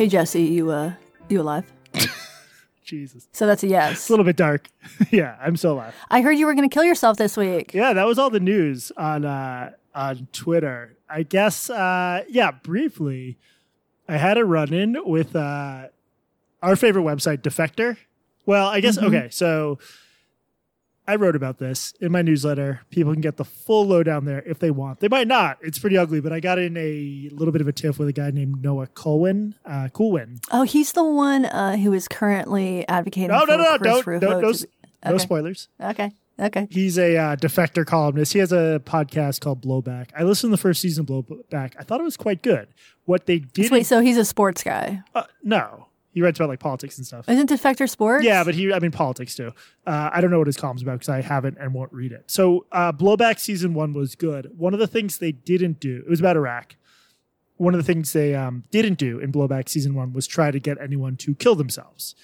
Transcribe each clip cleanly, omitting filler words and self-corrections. Hey, Jesse, you alive? Jesus. So that's a yes. It's a little bit dark. Yeah, I'm so alive. I heard you were going to kill yourself this week. Yeah, that was all the news on Twitter. I guess, briefly, I had a run-in with our favorite website, Defector. Well, I guess, okay, so I wrote about this in my newsletter. People can get the full lowdown there if they want. They might not. It's pretty ugly, but I got in a little bit of a tiff with a guy named Noah Kulwin. Oh, he's the one who is currently advocating for Chris Rufo. No spoilers. Okay. He's a Defector columnist. He has a podcast called Blowback. I listened to the first season of Blowback. I thought it was quite good. What they did... Wait, so he's a sports guy? No. He writes about like politics and stuff. Isn't Defector sports? Yeah, but politics too. I don't know what his column's about because I haven't and won't read it. So Blowback season 1 was good. One of the things they didn't do, it was about Iraq. One of the things they didn't do in Blowback season 1 was try to get anyone to kill themselves.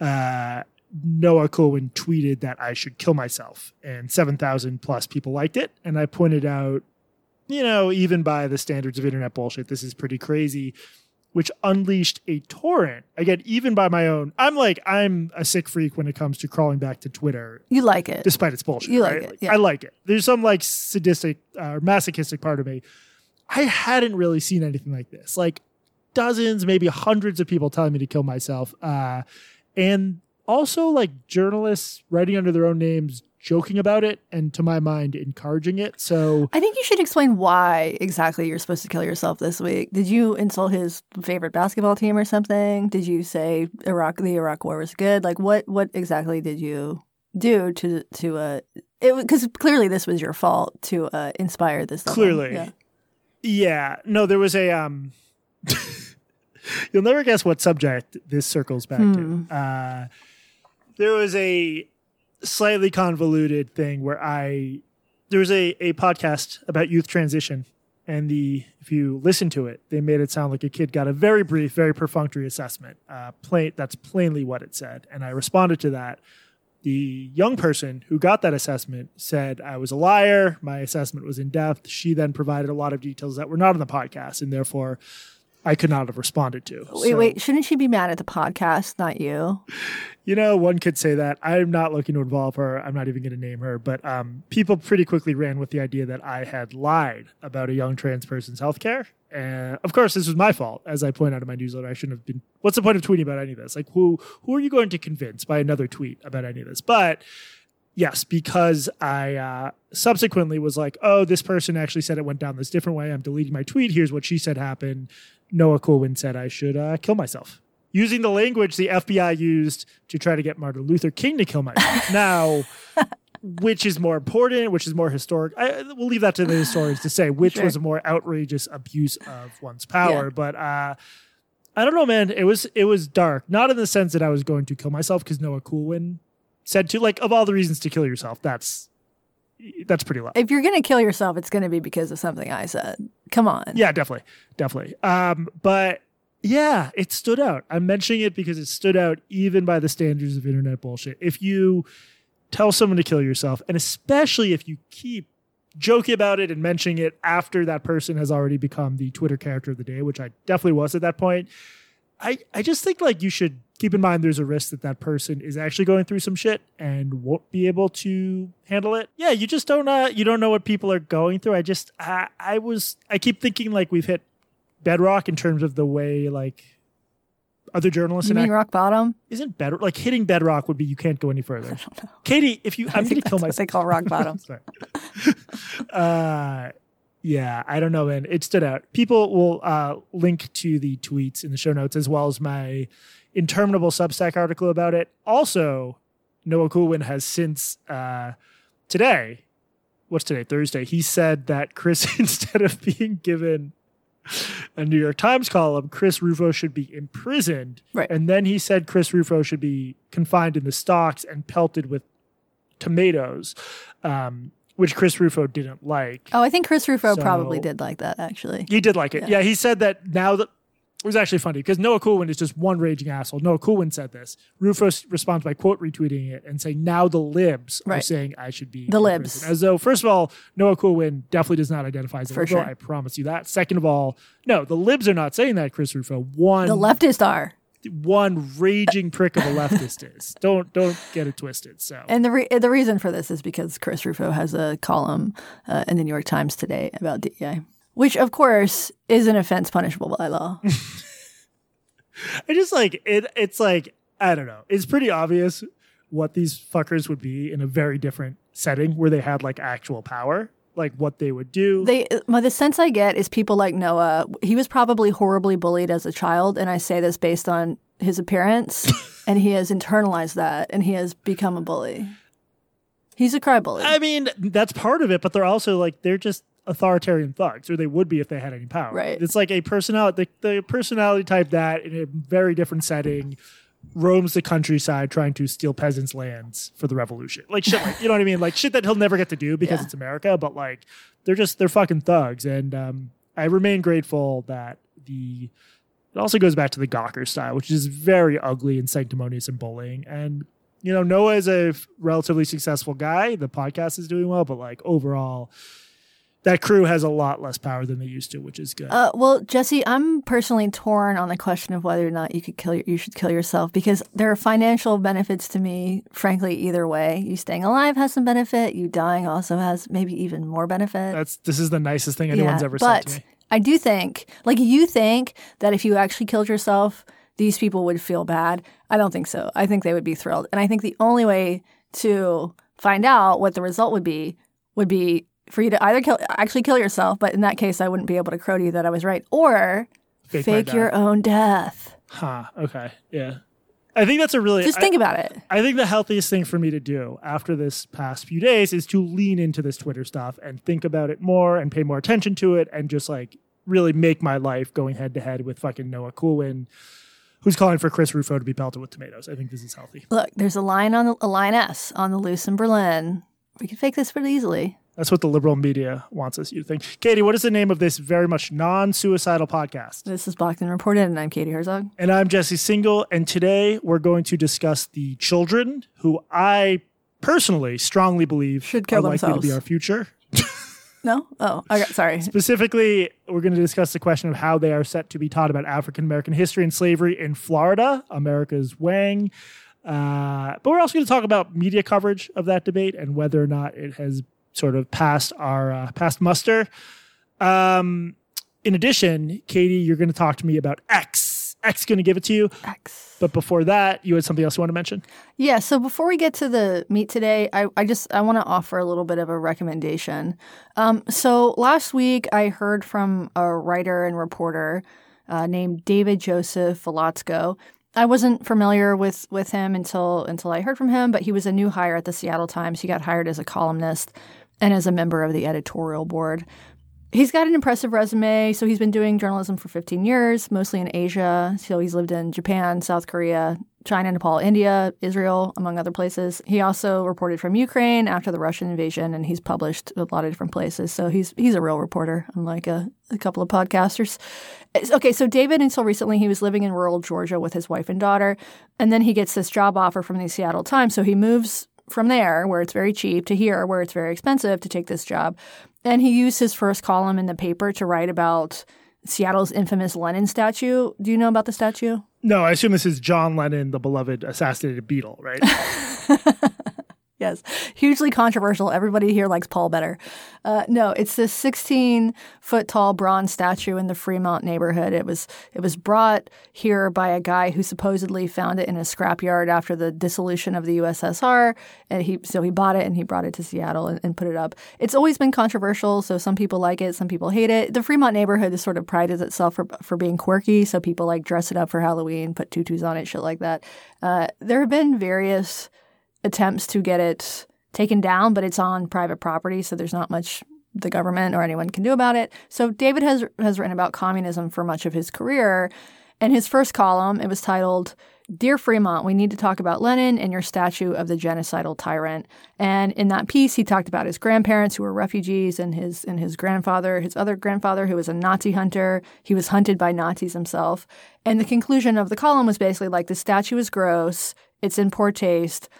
Noah Cohen tweeted that I should kill myself, and 7,000 plus people liked it. And I pointed out, even by the standards of internet bullshit, this is pretty crazy, which unleashed a torrent. Again, even by my own, I'm a sick freak when it comes to crawling back to Twitter. You like it. Despite its bullshit. You like right? it. Yeah. I like it. There's some sadistic or masochistic part of me. I hadn't really seen anything like this. Dozens, maybe hundreds of people telling me to kill myself. And also journalists writing under their own names, joking about it, and to my mind, encouraging it. So I think you should explain why exactly you're supposed to kill yourself this week. Did you insult his favorite basketball team or something? Did you say the Iraq war was good? What exactly did you do because clearly this was your fault to inspire this. Clearly. Yeah. No, there was a, you'll never guess what subject this circles back to. There was a slightly convoluted thing where there was a podcast about youth transition, and if you listen to it, they made it sound like a kid got a very brief, very perfunctory assessment. That's plainly what it said. And I responded to that. The young person who got that assessment said I was a liar. My assessment was in depth. She then provided a lot of details that were not on the podcast, and therefore I could not have responded to. Wait, shouldn't she be mad at the podcast, not you? One could say that. I'm not looking to involve her. I'm not even going to name her. But people pretty quickly ran with the idea that I had lied about a young trans person's healthcare. And of course, this was my fault. As I point out in my newsletter, I shouldn't have been. What's the point of tweeting about any of this? Who are you going to convince by another tweet about any of this? But yes, because I subsequently was like, oh, this person actually said it went down this different way. I'm deleting my tweet. Here's what she said happened. Noah Kulwin said I should kill myself, using the language the FBI used to try to get Martin Luther King to kill myself. Now, which is more important, which is more historic? We'll leave that to the historians to say which was a more outrageous abuse of one's power. Yeah. But I don't know, man. It was dark. Not in the sense that I was going to kill myself, because Noah Kulwin said to, of all the reasons to kill yourself, that's pretty low. If you're going to kill yourself, it's going to be because of something I said. Come on. Yeah, definitely. But yeah, it stood out. I'm mentioning it because it stood out even by the standards of internet bullshit. If you tell someone to kill yourself, and especially if you keep joking about it and mentioning it after that person has already become the Twitter character of the day, which I definitely was at that point, I just think you should keep in mind there's a risk that person is actually going through some shit and won't be able to handle it. Yeah, you just don't know what people are going through. I keep thinking we've hit bedrock in terms of the way other journalists. You mean rock bottom? Isn't bedrock hitting bedrock would be you can't go any further? I don't know. Katie, I'm going to kill myself. What they call rock bottom. Sorry. Yeah, I don't know, man. It stood out. People will link to the tweets in the show notes, as well as my interminable Substack article about it. Also, Noah Kulwin has since today, what's today, Thursday, he said that Chris, instead of being given a New York Times column, Chris Rufo should be imprisoned. Right. And then he said Chris Rufo should be confined in the stocks and pelted with tomatoes. Which Chris Rufo didn't like. Oh, I think Chris Rufo probably did like that, actually. He did like it. Yeah, he said that now that It was actually funny because Noah Kulwin is just one raging asshole. Noah Kulwin said this. Rufo responds by quote retweeting it and saying, now the libs are saying I should be the libs. Prison. As though, first of all, Noah Kulwin definitely does not identify as a liberal. Sure. I promise you that. Second of all, no, the libs are not saying that, Chris Rufo. The leftists are. One raging prick of a leftist is. Don't get it twisted. So, and the reason for this is because Chris Rufo has a column in the New York Times today about DEI, which of course is an offense punishable by law. I just like it. It's like, I don't know. It's pretty obvious what these fuckers would be in a very different setting where they had like actual power. Like what they would do. The sense I get is people like Noah, he was probably horribly bullied as a child, and I say this based on his appearance, and he has internalized that, and he has become a bully. He's a cry bully. I mean, that's part of it, but they're also like, they're just authoritarian thugs, or they would be if they had any power. Right. It's like a personality, the personality type that, in a very different setting, roams the countryside trying to steal peasants' lands for the revolution. Like shit, like, you know what I mean? Like shit that he'll never get to do because it's America, but like they're fucking thugs. And I remain grateful that it also goes back to the Gawker style, which is very ugly and sanctimonious and bullying. And, you know, Noah is a relatively successful guy. The podcast is doing well, but like overall, that crew has a lot less power than they used to, which is good. Well, Jesse, I'm personally torn on the question of whether or not you should kill yourself, because there are financial benefits to me, frankly, either way. You staying alive has some benefit. You dying also has maybe even more benefit. This is the nicest thing anyone's ever said to me. But I do think, like you think that if you actually killed yourself, these people would feel bad. I don't think so. I think they would be thrilled. And I think the only way to find out what the result would be for you to either actually kill yourself, but in that case, I wouldn't be able to crow to you that I was right, or fake your own death. Huh. Okay. Yeah. I think that's think about it. I think the healthiest thing for me to do after this past few days is to lean into this Twitter stuff and think about it more and pay more attention to it and just like really make my life going head to head with fucking Noah Kulwin, who's calling for Chris Rufo to be pelted with tomatoes. I think this is healthy. Look, there's a lioness on the loose in Berlin. We can fake this pretty easily. That's what the liberal media wants us to think. Katie, what is the name of this very much non-suicidal podcast? This is Blocked and Reported, and I'm Katie Herzog. And I'm Jesse Singel. And today we're going to discuss the children who I personally strongly believe should kill themselves. Likely to be our future. No? Oh, sorry. Specifically, we're going to discuss the question of how they are set to be taught about African-American history and slavery in Florida, America's Wang. But we're also going to talk about media coverage of that debate and whether or not it has sort of past our past muster. In addition, Katie, you're going to talk to me about X. X going to give it to you. X. But before that, you had something else you want to mention? Yeah. So before we get to the meat today, I want to offer a little bit of a recommendation. So last week, I heard from a writer and reporter named David Joseph Volodzko. I wasn't familiar with him until I heard from him, but he was a new hire at the Seattle Times. He got hired as a columnist and as a member of the editorial board. He's got an impressive resume. So he's been doing journalism for 15 years, mostly in Asia. So he's lived in Japan, South Korea, China, Nepal, India, Israel, among other places. He also reported from Ukraine after the Russian invasion, and he's published a lot of different places. So he's a real reporter, unlike a couple of podcasters. Okay, so David, until recently, he was living in rural Georgia with his wife and daughter, and then he gets this job offer from the Seattle Times. So he moves from there, where it's very cheap, to here, where it's very expensive, to take this job. And he used his first column in the paper to write about Seattle's infamous Lenin statue. Do you know about the statue? No, I assume this is John Lennon, the beloved assassinated Beatle, right? Yes. Hugely controversial. Everybody here likes Paul better. No, it's this 16-foot-tall bronze statue in the Fremont neighborhood. It was brought here by a guy who supposedly found it in a scrapyard after the dissolution of the USSR. And he bought it, and he brought it to Seattle and put it up. It's always been controversial, so some people like it, some people hate it. The Fremont neighborhood is sort of prided itself for being quirky, so people like dress it up for Halloween, put tutus on it, shit like that. There have been various attempts to get it taken down, but it's on private property, so there's not much the government or anyone can do about it. So David has written about communism for much of his career, and his first column, it was titled Dear Fremont, we need to talk about Lenin and your statue of the genocidal tyrant. And in that piece, he talked about his grandparents who were refugees and his grandfather, his other grandfather who was a Nazi hunter. He was hunted by Nazis himself. And the conclusion of the column was basically like, the statue is gross. It's in poor taste.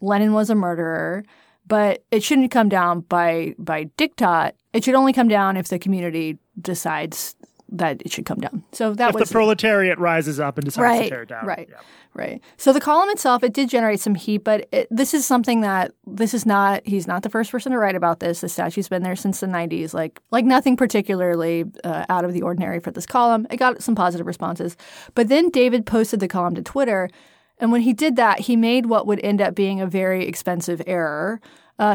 Lenin was a murderer. But it shouldn't come down by diktat. It should only come down if the community decides that it should come down. So that was the proletariat rises up and decides to tear it down. Right, yeah. Right. So the column itself, it did generate some heat, but this is something that he's not the first person to write about this. The statue's been there since the 90s, like nothing particularly out of the ordinary for this column. It got some positive responses. But then David posted the column to Twitter, and when he did that, he made what would end up being a very expensive error.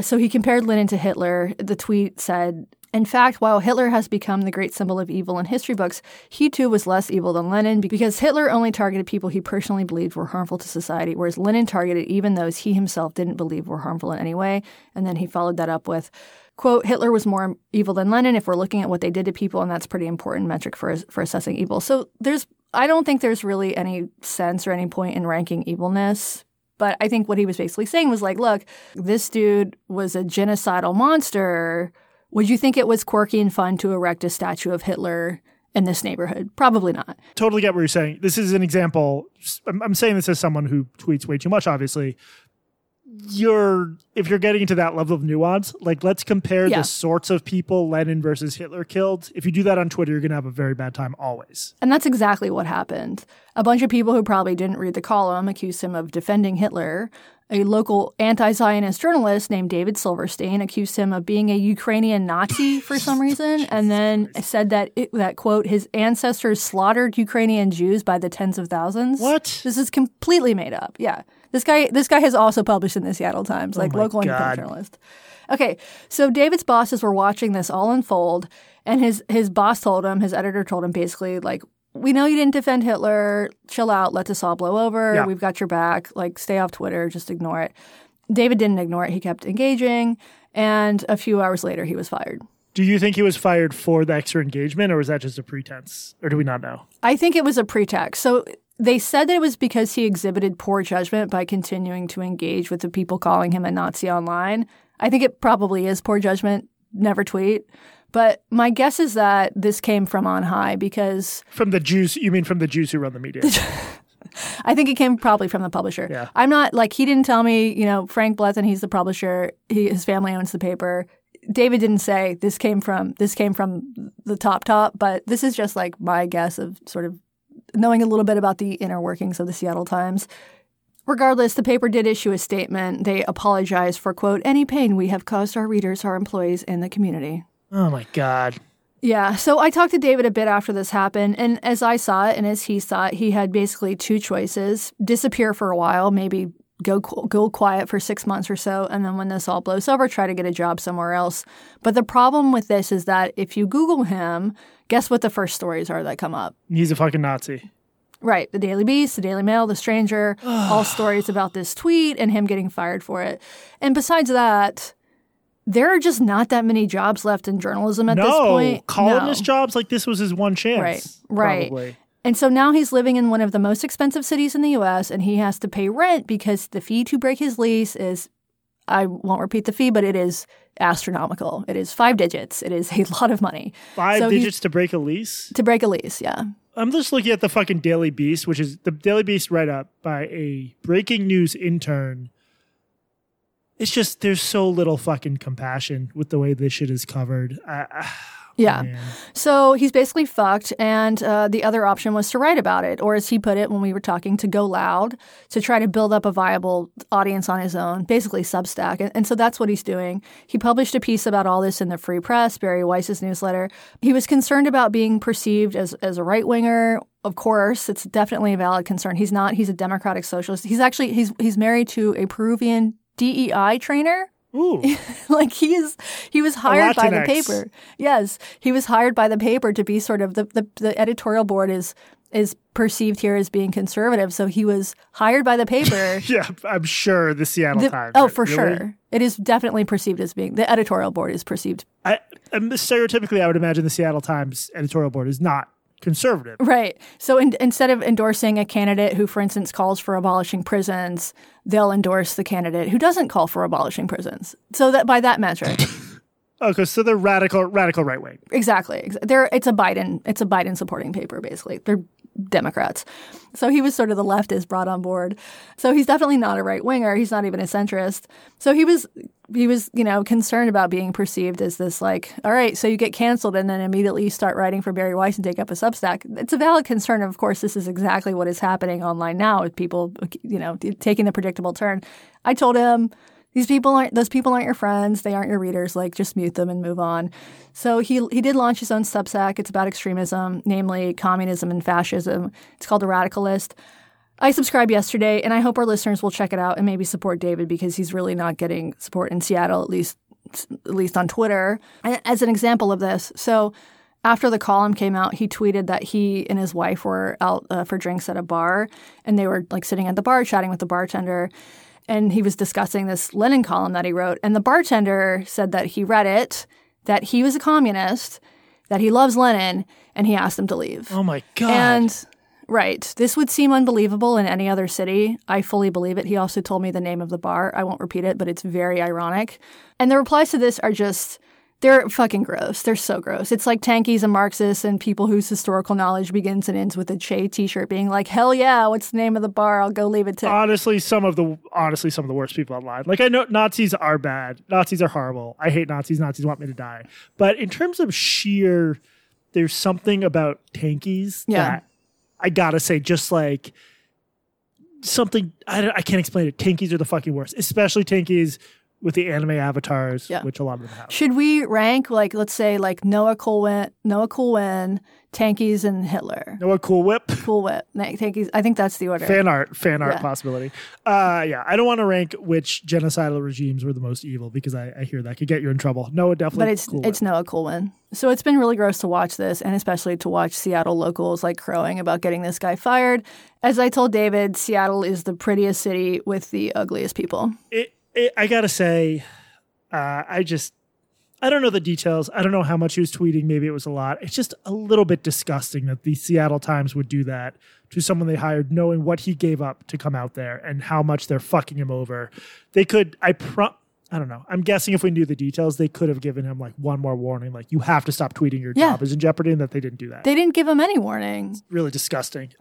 So he compared Lenin to Hitler. The tweet said, "In fact, while Hitler has become the great symbol of evil in history books, he too was less evil than Lenin because Hitler only targeted people he personally believed were harmful to society, whereas Lenin targeted even those he himself didn't believe were harmful in any way." And then he followed that up with, quote, "Hitler was more evil than Lenin if we're looking at what they did to people, and that's a pretty important metric for assessing evil." So I don't think there's really any sense or any point in ranking evilness. But I think what he was basically saying was like, look, this dude was a genocidal monster. Would you think it was quirky and fun to erect a statue of Hitler in this neighborhood? Probably not. Totally get what you're saying. This is an example. I'm saying this as someone who tweets way too much, obviously. If you're getting into that level of nuance, like, let's compare the sorts of people Lenin versus Hitler killed. If you do that on Twitter, you're going to have a very bad time always. And that's exactly what happened. A bunch of people who probably didn't read the column accused him of defending Hitler. A local anti-Zionist journalist named David Silverstein accused him of being a Ukrainian Nazi for some reason, and then said that, quote, his ancestors slaughtered Ukrainian Jews by the tens of thousands. What? This is completely made up. Yeah. This guy has also published in the Seattle Times, like local independent journalist. Okay, so David's bosses were watching this all unfold, and his boss told him, his editor told him basically, like, we know you didn't defend Hitler. Chill out. Let this all blow over. Yeah. We've got your back. Like, stay off Twitter. Just ignore it. David didn't ignore it. He kept engaging, and a few hours later, he was fired. Do you think he was fired for the extra engagement, or was that just a pretense? Or do we not know? I think it was a pretext. So they said that it was because he exhibited poor judgment by continuing to engage with the people calling him a Nazi online. I think it probably is poor judgment. Never tweet. But my guess is that this came from on high because... From the Jews? You mean from the Jews who run the media? I think it came probably from the publisher. Yeah. I'm not... Like, he didn't tell me, Frank Blethen, he's the publisher. His family owns the paper. David didn't say this came from the top, but this is just like my guess of sort of knowing a little bit about the inner workings of the Seattle Times. Regardless, the paper did issue a statement. They apologized for, quote, any pain we have caused our readers, our employees, and the community. Oh, my God. Yeah. So I talked to David a bit after this happened. And as I saw it and as he saw it, he had basically two choices. Disappear for a while, maybe go quiet for 6 months or so. And then when this all blows over, try to get a job somewhere else. But the problem with this is that if you Google him, guess what the first stories are that come up? He's a fucking Nazi. Right. The Daily Beast, the Daily Mail, The Stranger, all stories about this tweet and him getting fired for it. And besides that... There are just not that many jobs left in journalism at this point. Columnist jobs, like this was his one chance. Right, probably. And so now he's living in one of the most expensive cities in the U.S., and he has to pay rent because the fee to break his lease is, I won't repeat the fee, but it is astronomical. It is 5 digits. It is a lot of money. 5 digits to break a lease? To break a lease, yeah. I'm just looking at the fucking Daily Beast, which is the Daily Beast write-up by a breaking news intern. It's just there's so little fucking compassion with the way this shit is covered. Yeah. Man. So he's basically fucked. And the other option was to write about it. Or as he put it when we were talking, to go loud, to try to build up a viable audience on his own, basically Substack. And so that's what he's doing. He published a piece about all this in the Free Press, Barry Weiss's newsletter. He was concerned about being perceived as a right-winger. Of course, it's definitely a valid concern. He's not. He's a democratic socialist. He's actually he's married to a Peruvian DEI trainer. Ooh. Like he was hired by the paper. Yes. He was hired by the paper to be sort of the editorial board is perceived here as being conservative. So he was hired by the paper. Yeah, I'm sure the Seattle Times. Oh, for sure. It is definitely perceived as being, the editorial board is perceived. Stereotypically, I would imagine the Seattle Times editorial board is not conservative. Right. So instead of endorsing a candidate who, for instance, calls for abolishing prisons, they'll endorse the candidate who doesn't call for abolishing prisons. So that by that metric. Okay, so they're radical right wing. Exactly. It's a Biden supporting paper, basically. They're Democrats. So he was sort of the leftist brought on board. So he's definitely not a right winger. He's not even a centrist. So he was, you know, concerned about being perceived as this like, all right, so you get canceled and then immediately you start writing for Barry Weiss and take up a Substack. It's a valid concern. Of course, this is exactly what is happening online now with people, you know, taking the predictable turn. I told him, Those people aren't your friends. They aren't your readers. Like, just mute them and move on. So he did launch his own Substack. It's about extremism, namely communism and fascism. It's called The Radicalist. I subscribed yesterday, and I hope our listeners will check it out and maybe support David because he's really not getting support in Seattle, at least on Twitter. As an example of this, so after the column came out, he tweeted that he and his wife were out for drinks at a bar, and they were like sitting at the bar chatting with the bartender. And he was discussing this Lenin column that he wrote. And the bartender said that he read it, that he was a communist, that he loves Lenin, and he asked him to leave. Oh, my God. And, right, this would seem unbelievable in any other city. I fully believe it. He also told me the name of the bar. I won't repeat it, but it's very ironic. And the replies to this are just, they're fucking gross. They're so gross. It's like tankies and Marxists and people whose historical knowledge begins and ends with a Che t-shirt being like, hell yeah, what's the name of the bar? I'll go leave it to... Honestly, some of the worst people online. Like, I know Nazis are bad. Nazis are horrible. I hate Nazis. Nazis want me to die. But in terms of sheer, there's something about tankies that I gotta say, just like... something... I can't explain it. Tankies are the fucking worst. Especially tankies... with the anime avatars, which a lot of them have. Should we rank, like, let's say, like, Noah Kulwin, tankies, and Hitler? Noah Kulwip? Kulwip. Tankies. I think that's the order. Fan art possibility. I don't want to rank which genocidal regimes were the most evil, because I hear that could get you in trouble. Noah definitely. But it's Noah Kulwin. So it's been really gross to watch this, and especially to watch Seattle locals, like, crowing about getting this guy fired. As I told David, Seattle is the prettiest city with the ugliest people. I gotta say, I don't know the details. I don't know how much he was tweeting. Maybe it was a lot. It's just a little bit disgusting that the Seattle Times would do that to someone they hired, knowing what he gave up to come out there and how much they're fucking him over. They could, I don't know. I'm guessing if we knew the details, they could have given him like one more warning, like you have to stop tweeting, your job is in jeopardy, and that they didn't do that. They didn't give him any warning. It's really disgusting.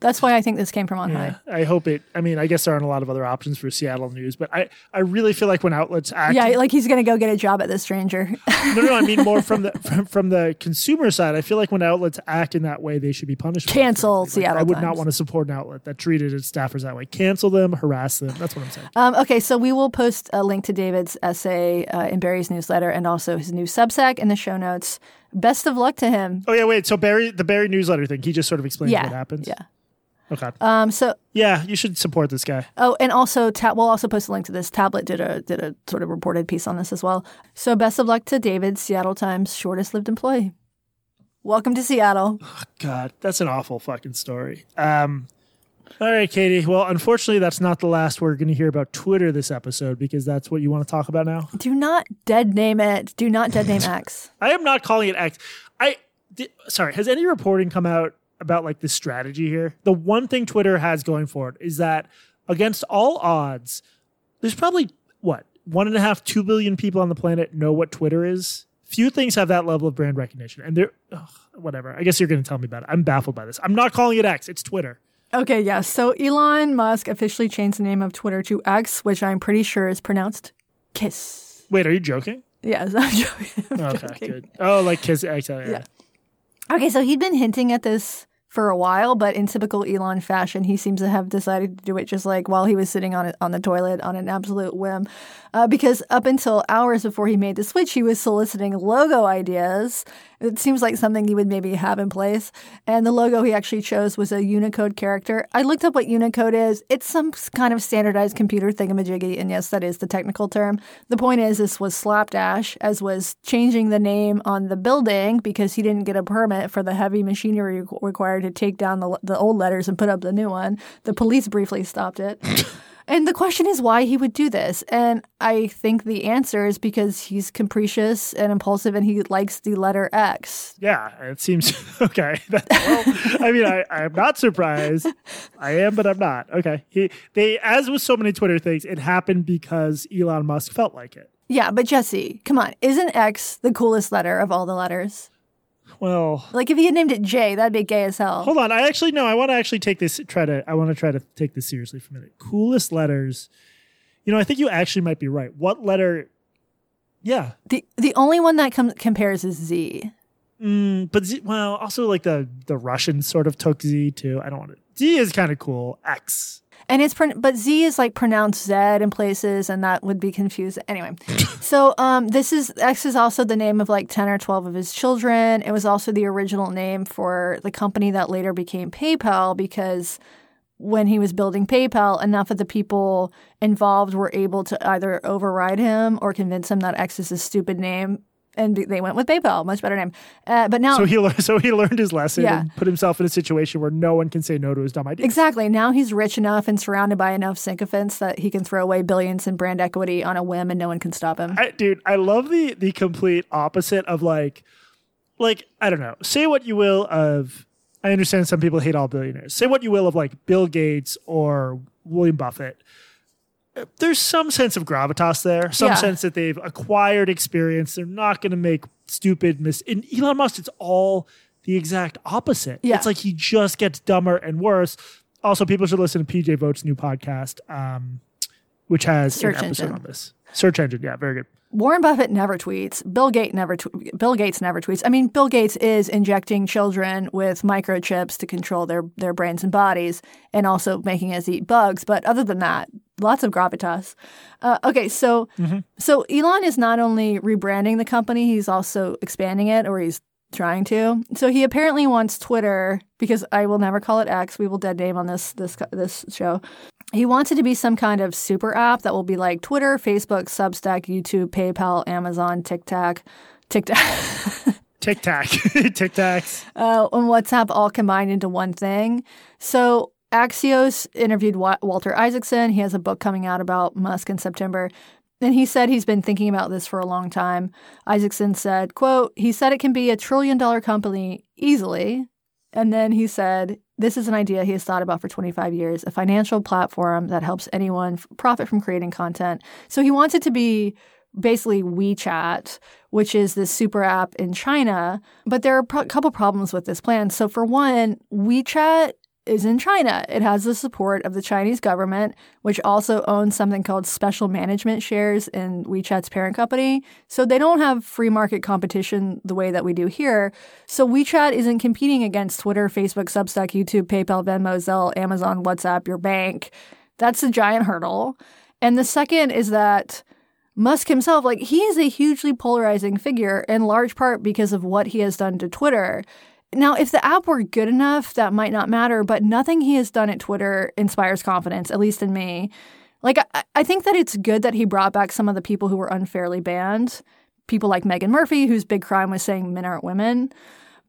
That's why I think this came from on high. I hope it, I mean, I guess there aren't a lot of other options for Seattle news, but I really feel like when outlets act. Yeah, like he's going to go get a job at this stranger. No, I mean more from the consumer side. I feel like when outlets act in that way, they should be punished. Cancel Seattle Times. I would not want to support an outlet that treated its staffers that way. Cancel them, harass them. That's what I'm saying. Okay, so we will post a link to David's essay in Barry's newsletter and also his new Substack in the show notes. Best of luck to him. Oh, yeah, wait. So the Barry newsletter thing, he just sort of explains what happens? Yeah. Okay. So yeah, you should support this guy. Oh, and also we'll also post a link to this. Tablet did a sort of reported piece on this as well. So best of luck to David, Seattle Times shortest lived employee. Welcome to Seattle. Oh, God, that's an awful fucking story. All right, Katie. Well, unfortunately, that's not the last we're going to hear about Twitter this episode, because that's what you want to talk about now. Do not dead name it. Do not dead name X. I am not calling it X. Sorry. Has any reporting come out about like this strategy here? The one thing Twitter has going for it is that against all odds, there's probably 1.5 to 2 billion people on the planet know what Twitter is. Few things have that level of brand recognition, and they're whatever. I guess you're going to tell me about it. I'm baffled by this. I'm not calling it X. It's Twitter. Okay, yes. So Elon Musk officially changed the name of Twitter to X, which I'm pretty sure is pronounced KISS. Wait, are you joking? Yes, I'm joking. Good. Oh, like KISS. Yeah. Okay, so he'd been hinting at this for a while, but in typical Elon fashion, he seems to have decided to do it just like while he was sitting on the toilet on an absolute whim. Because up until hours before he made the switch, he was soliciting logo ideas. It seems like something he would maybe have in place. And the logo he actually chose was a Unicode character. I looked up what Unicode is. It's some kind of standardized computer thingamajiggy. And yes, that is the technical term. The point is, this was slapdash, as was changing the name on the building because he didn't get a permit for the heavy machinery required to take down the old letters and put up the new one. The police briefly stopped it. And the question is why he would do this. And I think the answer is because he's capricious and impulsive and he likes the letter X. Yeah, it seems okay. I'm not surprised. I am, but I'm not. Okay. As with so many Twitter things, it happened because Elon Musk felt like it. Yeah, but Jesse, come on. Isn't X the coolest letter of all the letters? Well, like if he had named it J, that'd be gay as hell. Hold on. I want to try to take this seriously for a minute. Coolest letters. You know, I think you actually might be right. What letter? Yeah. The only one that compares is Z. But Z, well, also like the Russians sort of took Z too. I don't want to. Z is kind of cool. X. And but Z is like pronounced Z in places, and that would be confusing. Anyway, so X is also the name of like 10 or 12 of his children. It was also the original name for the company that later became PayPal, because when he was building PayPal, enough of the people involved were able to either override him or convince him that X is a stupid name. And they went with PayPal, much better name. But now, so he learned his lesson and put himself in a situation where no one can say no to his dumb ideas. Exactly. Now he's rich enough and surrounded by enough sycophants that he can throw away billions in brand equity on a whim, and no one can stop him. I love the complete opposite of like I don't know. Say what you will of. I understand some people hate all billionaires. Say what you will of like Bill Gates or William Buffett. There's some sense of gravitas there, some sense that they've acquired experience. They're not going to make stupid mistakes. In Elon Musk, it's all the exact opposite. Yeah. It's like he just gets dumber and worse. Also, people should listen to PJ Vote's new podcast, which has an episode on this. Search Engine, yeah, very good. Warren Buffett never tweets. Bill Gates never tweets. I mean, Bill Gates is injecting children with microchips to control their brains and bodies, and also making us eat bugs. But other than that, lots of gravitas. So Elon is not only rebranding the company, he's also expanding it, or he's trying to. So he apparently wants Twitter, because I will never call it X. We will dead name on this show. He wants it to be some kind of super app that will be like Twitter, Facebook, Substack, YouTube, PayPal, Amazon, TikTok, and WhatsApp all combined into one thing. So Axios interviewed Walter Isaacson. He has a book coming out about Musk in September. And he said he's been thinking about this for a long time. Isaacson said, quote, he said it can be $1 trillion company easily. And then he said, this is an idea he has thought about for 25 years, a financial platform that helps anyone profit from creating content. So he wants it to be basically WeChat, which is this super app in China. But there are a couple problems with this plan. So for one, WeChat is in China. It has the support of the Chinese government, which also owns something called special management shares in WeChat's parent company. So they don't have free market competition the way that we do here. So WeChat isn't competing against Twitter, Facebook, Substack, YouTube, PayPal, Venmo, Zelle, Amazon, WhatsApp, your bank. That's a giant hurdle. And the second is that Musk himself, like, he is a hugely polarizing figure, in large part because of what he has done to Twitter. Now, if the app were good enough, that might not matter, but nothing he has done at Twitter inspires confidence, at least in me. Like, I think that it's good that he brought back some of the people who were unfairly banned, people like Meghan Murphy, whose big crime was saying men aren't women.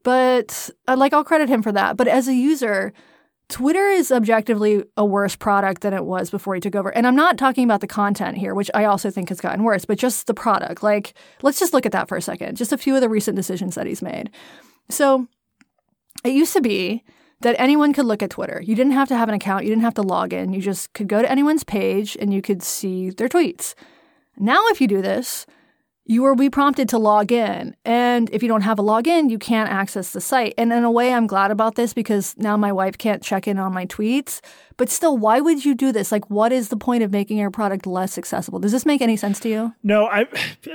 But, I'll credit him for that. But as a user, Twitter is objectively a worse product than it was before he took over. And I'm not talking about the content here, which I also think has gotten worse, but just the product. Like, let's just look at that for a second. Just a few of the recent decisions that he's made. So it used to be that anyone could look at Twitter. You didn't have to have an account. You didn't have to log in. You just could go to anyone's page and you could see their tweets. Now, if you do this, you will be prompted to log in. And if you don't have a login, you can't access the site. And in a way, I'm glad about this because now my wife can't check in on my tweets. But still, why would you do this? Like, what is the point of making your product less accessible? Does this make any sense to you? No,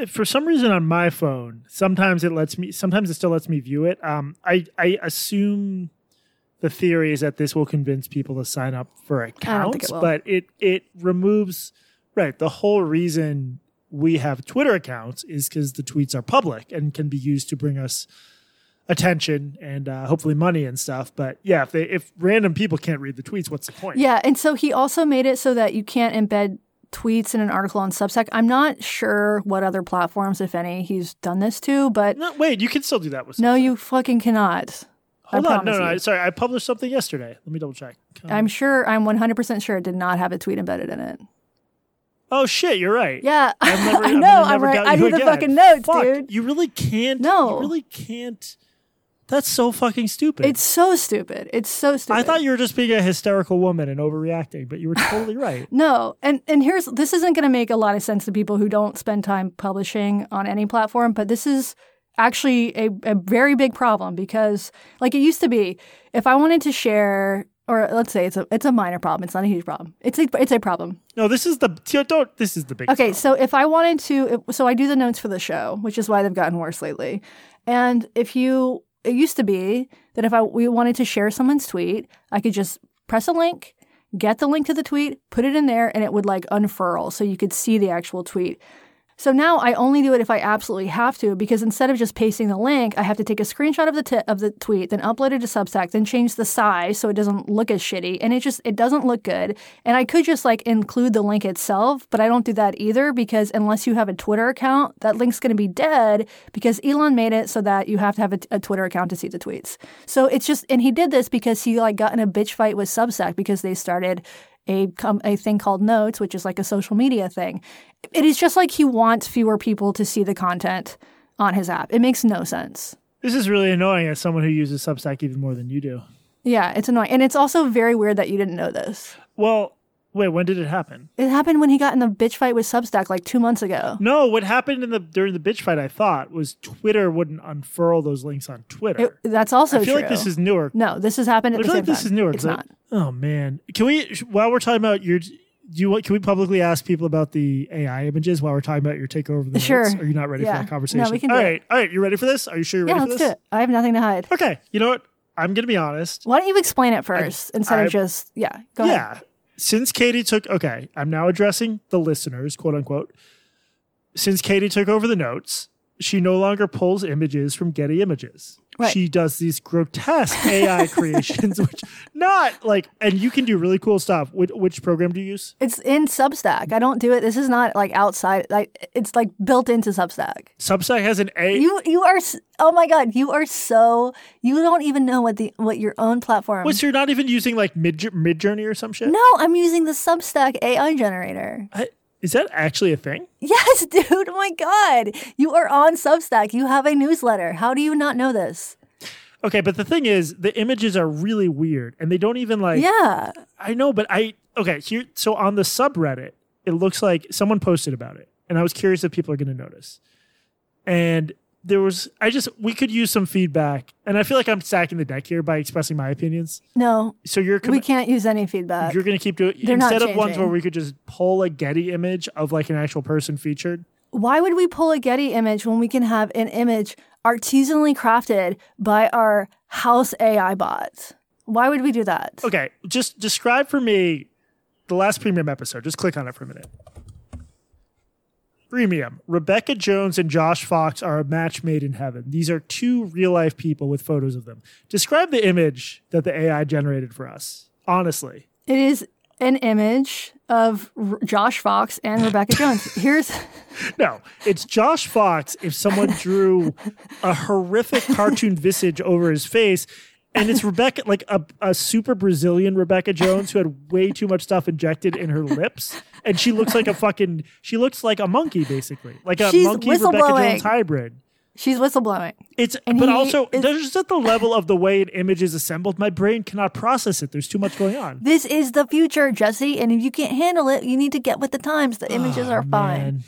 for some reason on my phone, sometimes it still lets me view it. I assume the theory is that this will convince people to sign up for accounts, I don't think it will. But it removes, right, the whole reason we have Twitter accounts is because the tweets are public and can be used to bring us attention and hopefully money and stuff. But yeah, if random people can't read the tweets, what's the point? Yeah, and so he also made it so that you can't embed tweets in an article on Substack. I'm not sure what other platforms, if any, he's done this to, but... No, wait, you can still do that with Substack. No, you fucking cannot. Hold on, sorry. I published something yesterday. Let me double check. I'm 100% sure it did not have a tweet embedded in it. Oh, shit, you're right. Yeah. I know, I'm right. I do the fucking notes, dude. You really can't. No. You really can't. That's so fucking stupid. It's so stupid. I thought you were just being a hysterical woman and overreacting, but you were totally right. No. And here's, this isn't going to make a lot of sense to people who don't spend time publishing on any platform, but this is actually a very big problem because, like, it used to be, if I wanted to share, or let's say it's a minor problem, it's not a huge problem. It's a problem. No, this is the big problem. Okay, so if I wanted to, so I do the notes for the show, which is why they've gotten worse lately. And it used to be that if we wanted to share someone's tweet, I could just press a link, get the link to the tweet, put it in there, and it would like unfurl so you could see the actual tweet. So now I only do it if I absolutely have to, because instead of just pasting the link, I have to take a screenshot of the tweet, then upload it to Substack, then change the size so it doesn't look as shitty, and it doesn't look good. And I could just like include the link itself, but I don't do that either because unless you have a Twitter account, that link's going to be dead because Elon made it so that you have to have a Twitter account to see the tweets. So it's just, and he did this because he like got in a bitch fight with Substack because they started a thing called Notes, which is like a social media thing. It is just like he wants fewer people to see the content on his app. It makes no sense. This is really annoying as someone who uses Substack even more than you do. Yeah, it's annoying. And it's also very weird that you didn't know this. Well, wait, when did it happen? It happened when he got in the bitch fight with Substack like 2 months ago. No, what happened during the bitch fight, I thought, was Twitter wouldn't unfurl those links on Twitter. That's also true. I feel like this is newer. No, this has happened at the same time. I feel like this is newer. It's not. Oh, man. Can we, while we're talking about your... Can we publicly ask people about the AI images while we're talking about your takeover of the notes? Are you not ready for that conversation? No, we can All right. You ready for this? Are you sure you're ready for this? Yeah, let's do it. I have nothing to hide. Okay. You know what? I'm going to be honest. Why don't you explain it first go ahead. Yeah. Since Katie I'm now addressing the listeners, quote unquote. Since Katie took over the notes, she no longer pulls images from Getty Images. Right. She does these grotesque AI creations, and you can do really cool stuff. Which program do you use? It's in Substack. I don't do it. This is not like outside. Like it's like built into Substack. Substack has an AI. You are. Oh my God. You are so. You don't even know what your own platform. Wait, so you're not even using like Mid Journey or some shit? No, I'm using the Substack AI generator. Is that actually a thing? Yes, dude. Oh, my God. You are on Substack. You have a newsletter. How do you not know this? Okay, but the thing is, the images are really weird, and they don't even like... Yeah. I know, but so on the subreddit, it looks like someone posted about it, and I was curious if people are going to notice. And there was... we could use some feedback, and I feel like I'm stacking the deck here by expressing my opinions. No. So we can't use any feedback. You're going to keep doing... Instead of ones where we could just pull a Getty image of like an actual person featured. Why would we pull a Getty image when we can have an image artisanally crafted by our house AI bots? Why would we do that? Okay, just describe for me the last premium episode. Just click on it for a minute. Premium. Rebecca Jones and Josh Fox are a match made in heaven. These are two real-life people with photos of them. Describe the image that the AI generated for us, honestly. It is an image of Josh Fox and Rebecca Jones. No, it's Josh Fox if someone drew a horrific cartoon visage over his face, and it's Rebecca, like a super Brazilian Rebecca Jones who had way too much stuff injected in her lips, and she looks like she looks like a monkey, basically. Like a monkey Rebecca Jones hybrid. She's whistleblowing. That's just at the level of the way an image is assembled. My brain cannot process it. There's too much going on. This is the future, Jesse. And if you can't handle it, you need to get with the times. The images are fine.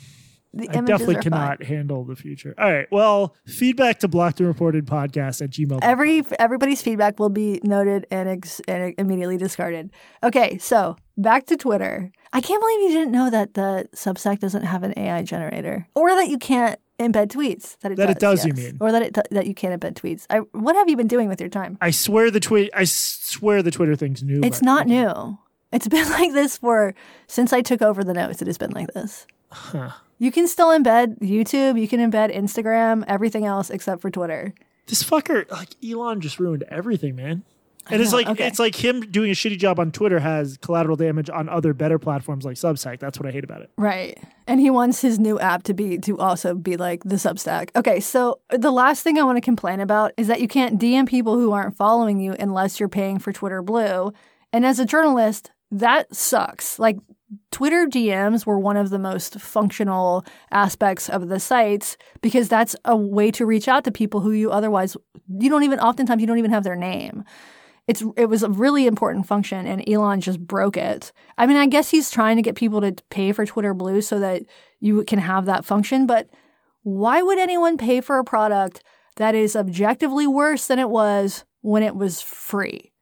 I definitely cannot handle the future. All right. Well, feedback to Blocked and Reported podcast at gmail.com. Everybody's feedback will be noted and immediately discarded. Okay. So back to Twitter. I can't believe you didn't know that the Substack doesn't have an AI generator or that you can't embed tweets. That it does, yes. You mean? Or that you can't embed tweets. What have you been doing with your time? I swear the Twitter thing's new. It's not new. It's been like this since I took over the notes. It has been like this. Huh. You can still embed YouTube. You can embed Instagram, everything else except for Twitter. This fucker, like Elon just ruined everything, man. And it's like it's like him doing a shitty job on Twitter has collateral damage on other better platforms like Substack. That's what I hate about it. Right. And he wants his new app to be to also be like the Substack. Okay, so the last thing I want to complain about is that you can't DM people who aren't following you unless you're paying for Twitter Blue. And as a journalist, that sucks. Like, Twitter DMs were one of the most functional aspects of the sites because that's a way to reach out to people who you otherwise you don't even oftentimes you don't even have their name. It was a really important function, and Elon just broke it. I mean, I guess he's trying to get people to pay for Twitter Blue so that you can have that function, but why would anyone pay for a product that is objectively worse than it was when it was free?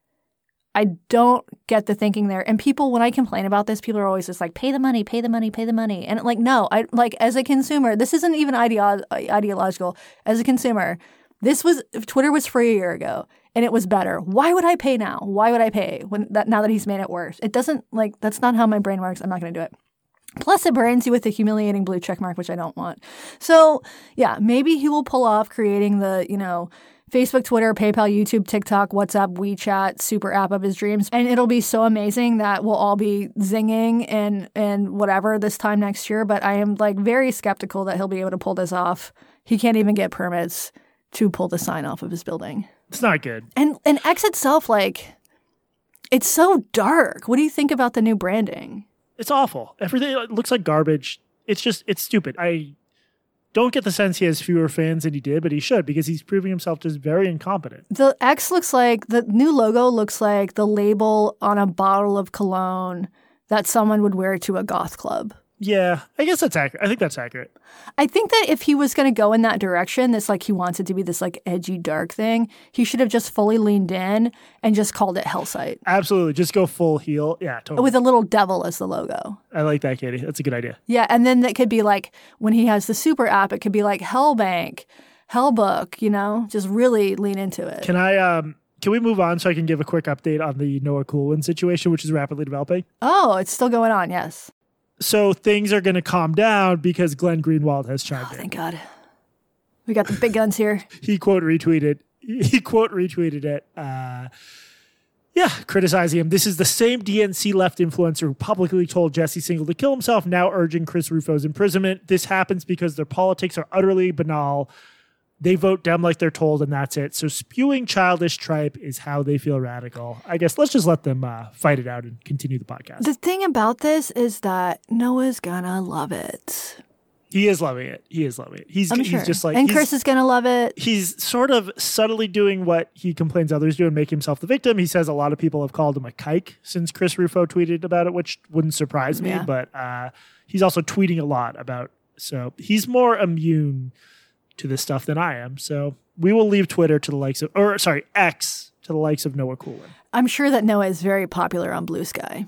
I don't get the thinking there. And people, when I complain about this, people are always just like, pay the money, pay the money, pay the money. And like, no, I like as a consumer, this isn't even ideological. As a consumer, this was if Twitter was free a year ago. And it was better. Why would I pay now? Why would I pay now that he's made it worse? It doesn't, like, that's not how my brain works. I'm not going to do it. Plus, it burns you with a humiliating blue check mark, which I don't want. So, yeah, maybe he will pull off creating the, you know, Facebook, Twitter, PayPal, YouTube, TikTok, WhatsApp, WeChat, super app of his dreams. And it'll be so amazing that we'll all be zinging and whatever this time next year. But I am, like, very skeptical that he'll be able to pull this off. He can't even get permits to pull the sign off of his building. It's not good. And X itself, like, it's so dark. What do you think about the new branding? It's awful. Everything looks like garbage. It's just, it's stupid. I don't get the sense he has fewer fans than he did, but he should because he's proving himself just very incompetent. The X looks like, the new logo looks like the label on a bottle of cologne that someone would wear to a goth club. Yeah, I guess that's accurate. I think that's accurate. I think that if he was going to go in that direction, this like he wants it to be this like edgy, dark thing, he should have just fully leaned in and just called it Hellsite. Absolutely. Just go full heel. Yeah, totally. With a little devil as the logo. I like that, Katie. That's a good idea. Yeah, and then that could be like when he has the super app, it could be like Hellbank, Hellbook, you know? Just really lean into it. Can we move on so I can give a quick update on the Noah Kulwin situation, which is rapidly developing? Oh, it's still going on, yes. So things are going to calm down because Glenn Greenwald has chimed in. Oh, thank God. We got the big guns here. He quote retweeted it. Criticizing him. This is the same DNC left influencer who publicly told Jesse Singel to kill himself, now urging Chris Rufo's imprisonment. This happens because their politics are utterly banal. They vote Dem like they're told, and that's it. So spewing childish tripe is how they feel radical. I guess let's just let them fight it out and continue the podcast. The thing about this is that Noah's gonna love it. He is loving it. He's just like, and Chris is gonna love it. He's sort of subtly doing what he complains others do and make himself the victim. He says a lot of people have called him a kike since Chris Rufo tweeted about it, which wouldn't surprise me. Yeah. But he's also tweeting a lot about. So he's more immune to this stuff than I am. So we will leave Twitter to the likes of, or sorry, X to the likes of Noah Kulwin. I'm sure that Noah is very popular on Blue Sky.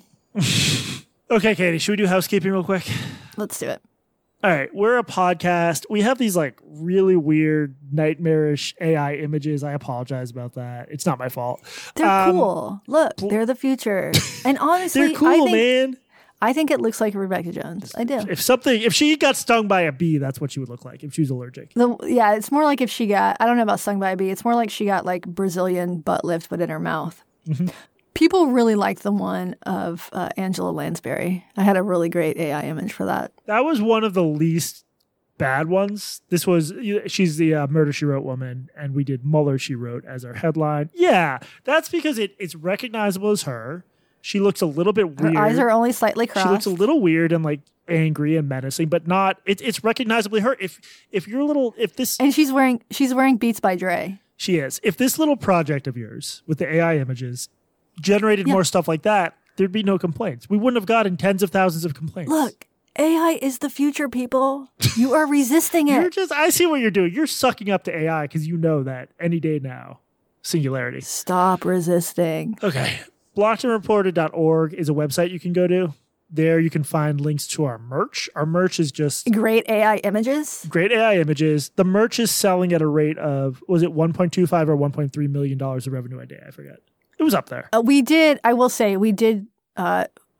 Okay, Katie, should we do housekeeping real quick? Let's do it. All right. We're a podcast. We have these like really weird, nightmarish AI images. I apologize about that. It's not my fault. They're cool. Look, they're the future. And honestly, they're cool, man. I think it looks like Rebecca Jones. I do. If she got stung by a bee, that's what she would look like if she was allergic. It's more like if she got, I don't know about stung by a bee. It's more like she got like Brazilian butt lift, but in her mouth. Mm-hmm. People really liked the one of Angela Lansbury. I had a really great AI image for that. That was one of the least bad ones. This was, she's the Murder, She Wrote woman, and we did Mueller, She Wrote as our headline. Yeah, that's because it's recognizable as her. She looks a little bit weird. Her eyes are only slightly crossed. She looks a little weird and like angry and menacing, but not. It's recognizably her. If you're a little, if this, and she's wearing Beats by Dre. She is. If this little project of yours with the AI images generated more stuff like that, there'd be no complaints. We wouldn't have gotten tens of thousands of complaints. Look, AI is the future, people. You are resisting it. I see what you're doing. You're sucking up to AI because you know that any day now, singularity. Stop resisting. Okay. BlockedandReported.org is a website you can go to. There you can find links to our merch. Our merch is just... Great AI images. The merch is selling at a rate of, was it $1.25 or $1.3 million of revenue a day? I forget. It was up there. We did, I will say,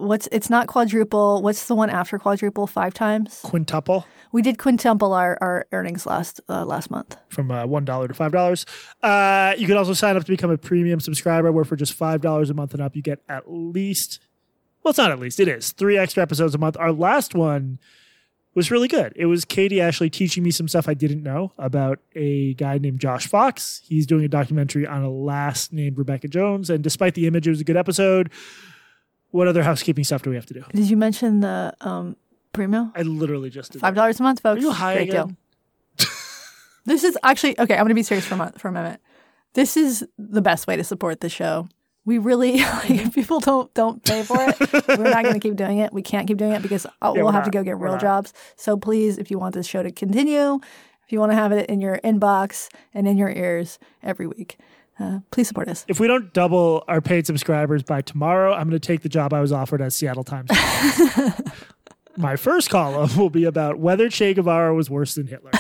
It's not quadruple. What's the one after quadruple? 5 times? Quintuple. We did quintuple our earnings last month. From $1 to $5. You can also sign up to become a premium subscriber where for just $5 a month and up, you get at least, well, it's not at least, it is 3 extra episodes a month. Our last one was really good. It was Katie actually teaching me some stuff I didn't know about a guy named Josh Fox. He's doing a documentary on a lass named Rebecca Jones. And despite the image, it was a good episode. What other housekeeping stuff do we have to do? Did you mention the primo? I literally just did $5 a month, folks. Are you high Great again? Deal. This is actually, okay, I'm going to be serious for a minute. This is the best way to support the show. We really, like, if people don't pay for it, we're not going to keep doing it. We can't keep doing it because we'll have to go get real jobs. So please, if you want this show to continue, if you want to have it in your inbox and in your ears every week, please support us. If we don't double our paid subscribers by tomorrow, I'm going to take the job I was offered at Seattle Times. My first column will be about whether Che Guevara was worse than Hitler.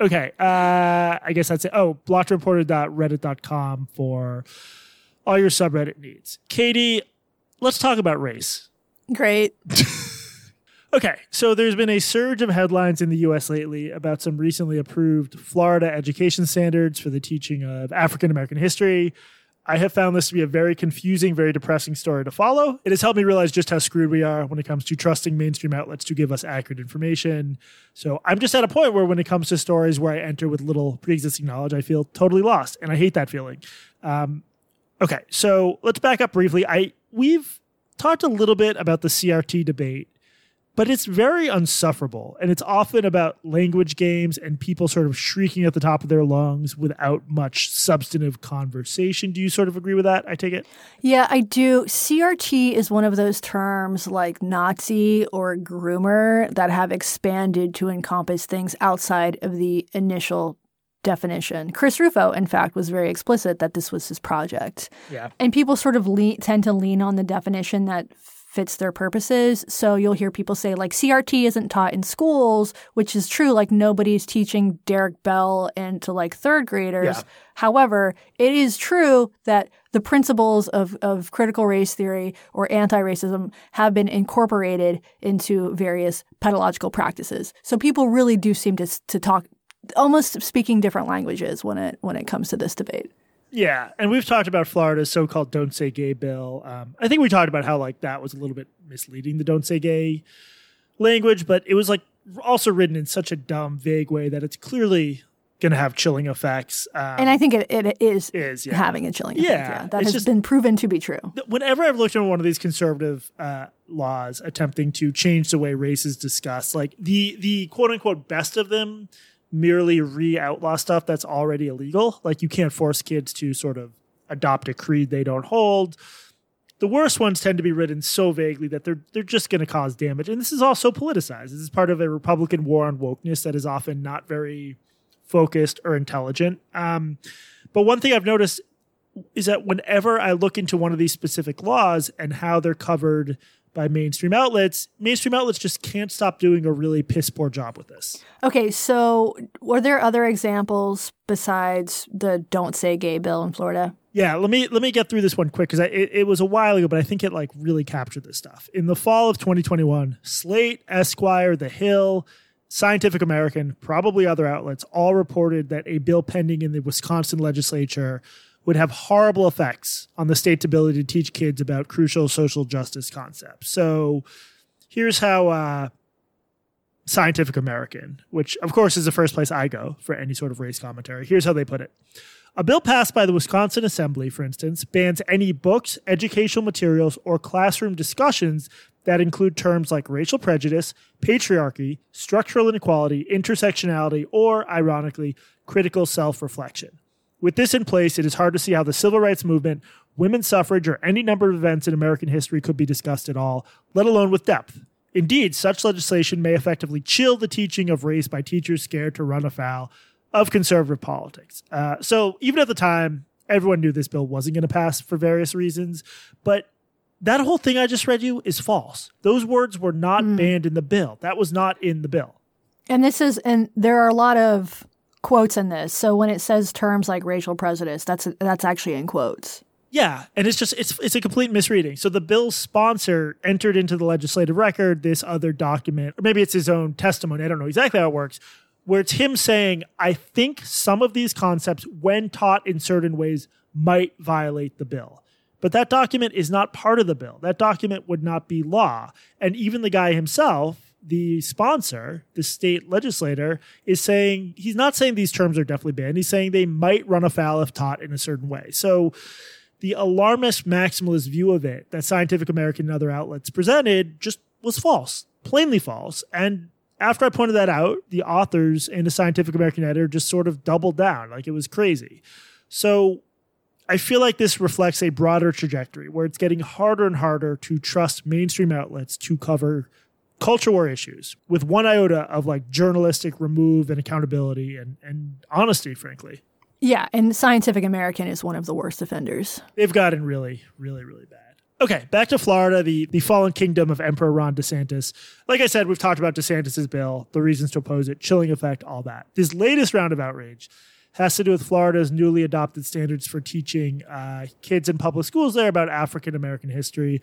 Okay. I guess that's it. Oh, blockedandreported.reddit.com for all your subreddit needs. Katie, let's talk about race. Great. Okay, so there's been a surge of headlines in the U.S. lately about some recently approved Florida education standards for the teaching of African American history. I have found this to be a very confusing, very depressing story to follow. It has helped me realize just how screwed we are when it comes to trusting mainstream outlets to give us accurate information. So I'm just at a point where when it comes to stories where I enter with little pre-existing knowledge, I feel totally lost, and I hate that feeling. Okay, so let's back up briefly. We've talked a little bit about the CRT debate, but it's very insufferable, and it's often about language games and people sort of shrieking at the top of their lungs without much substantive conversation. Do you sort of agree with that, I take it? Yeah, I do. CRT is one of those terms like Nazi or groomer that have expanded to encompass things outside of the initial definition. Chris Rufo, in fact, was very explicit that this was his project. Yeah. And people sort of tend to lean on the definition that fits their purposes. So you'll hear people say, like, CRT isn't taught in schools, which is true. Like, nobody's teaching Derek Bell into, like, third graders. Yeah. However, it is true that the principles of critical race theory or anti-racism have been incorporated into various pedagogical practices. So people really do seem to talk, almost speaking different languages when it comes to this debate. Yeah, and we've talked about Florida's so-called Don't Say Gay bill. I think we talked about how, like, that was a little bit misleading, the Don't Say Gay language, but it was, like, also written in such a dumb, vague way that it's clearly going to have chilling effects. And I think it is yeah. having a chilling effect. Yeah, that has been proven to be true. Whenever I've looked at one of these conservative laws attempting to change the way race is discussed, like, the quote-unquote best of them merely re-outlaw stuff that's already illegal. Like, you can't force kids to sort of adopt a creed they don't hold. The worst ones tend to be written so vaguely that they're just going to cause damage. And this is also politicized. This is part of a Republican war on wokeness that is often not very focused or intelligent. But one thing I've noticed is that whenever I look into one of these specific laws and how they're covered by mainstream outlets just can't stop doing a really piss-poor job with this. Okay, so were there other examples besides the Don't Say Gay bill in Florida? Yeah, let me get through this one quick because it was a while ago, but I think it like really captured this stuff. In the fall of 2021, Slate, Esquire, The Hill, Scientific American, probably other outlets, all reported that a bill pending in the Wisconsin legislature would have horrible effects on the state's ability to teach kids about crucial social justice concepts. So here's how Scientific American, which of course is the first place I go for any sort of race commentary, here's how they put it. A bill passed by the Wisconsin Assembly, for instance, bans any books, educational materials, or classroom discussions that include terms like racial prejudice, patriarchy, structural inequality, intersectionality, or, ironically, critical self-reflection. With this in place, it is hard to see how the civil rights movement, women's suffrage, or any number of events in American history could be discussed at all, let alone with depth. Indeed, such legislation may effectively chill the teaching of race by teachers scared to run afoul of conservative politics. So even at the time, everyone knew this bill wasn't going to pass for various reasons, but that whole thing I just read you is false. Those words were not banned in the bill. That was not in the bill. And there are a lot of quotes in this. So when it says terms like racial prejudice, that's actually in quotes. Yeah, and it's just it's a complete misreading. So the bill's sponsor entered into the legislative record this other document, or maybe it's his own testimony. I don't know exactly how it works, where it's him saying, I think some of these concepts, when taught in certain ways, might violate the bill. But that document is not part of the bill. That document would not be law. And even the guy himself, the sponsor, the state legislator, is saying, he's not saying these terms are definitely banned. He's saying they might run afoul if taught in a certain way. So the alarmist maximalist view of it that Scientific American and other outlets presented just was false, plainly false. And after I pointed that out, the authors and the Scientific American editor just sort of doubled down, like it was crazy. So I feel like this reflects a broader trajectory where it's getting harder and harder to trust mainstream outlets to cover culture war issues with one iota of like journalistic remove and accountability and honesty, frankly. Yeah, and Scientific American is one of the worst offenders. They've gotten really, really, really bad. Okay, back to Florida, the fallen kingdom of Emperor Ron DeSantis. Like I said, we've talked about DeSantis' bill, the reasons to oppose it, chilling effect, all that. This latest round of outrage has to do with Florida's newly adopted standards for teaching kids in public schools there about African-American history.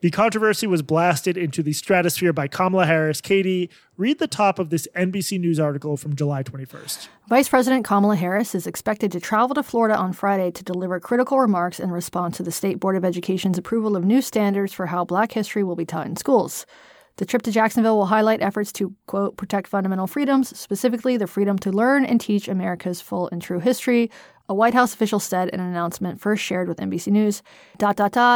The controversy was blasted into the stratosphere by Kamala Harris. Katie, read the top of this NBC News article from July 21st. Vice President Kamala Harris is expected to travel to Florida on Friday to deliver critical remarks in response to the State Board of Education's approval of new standards for how Black history will be taught in schools. The trip to Jacksonville will highlight efforts to, quote, protect fundamental freedoms, specifically the freedom to learn and teach America's full and true history, a White House official said in an announcement first shared with NBC News.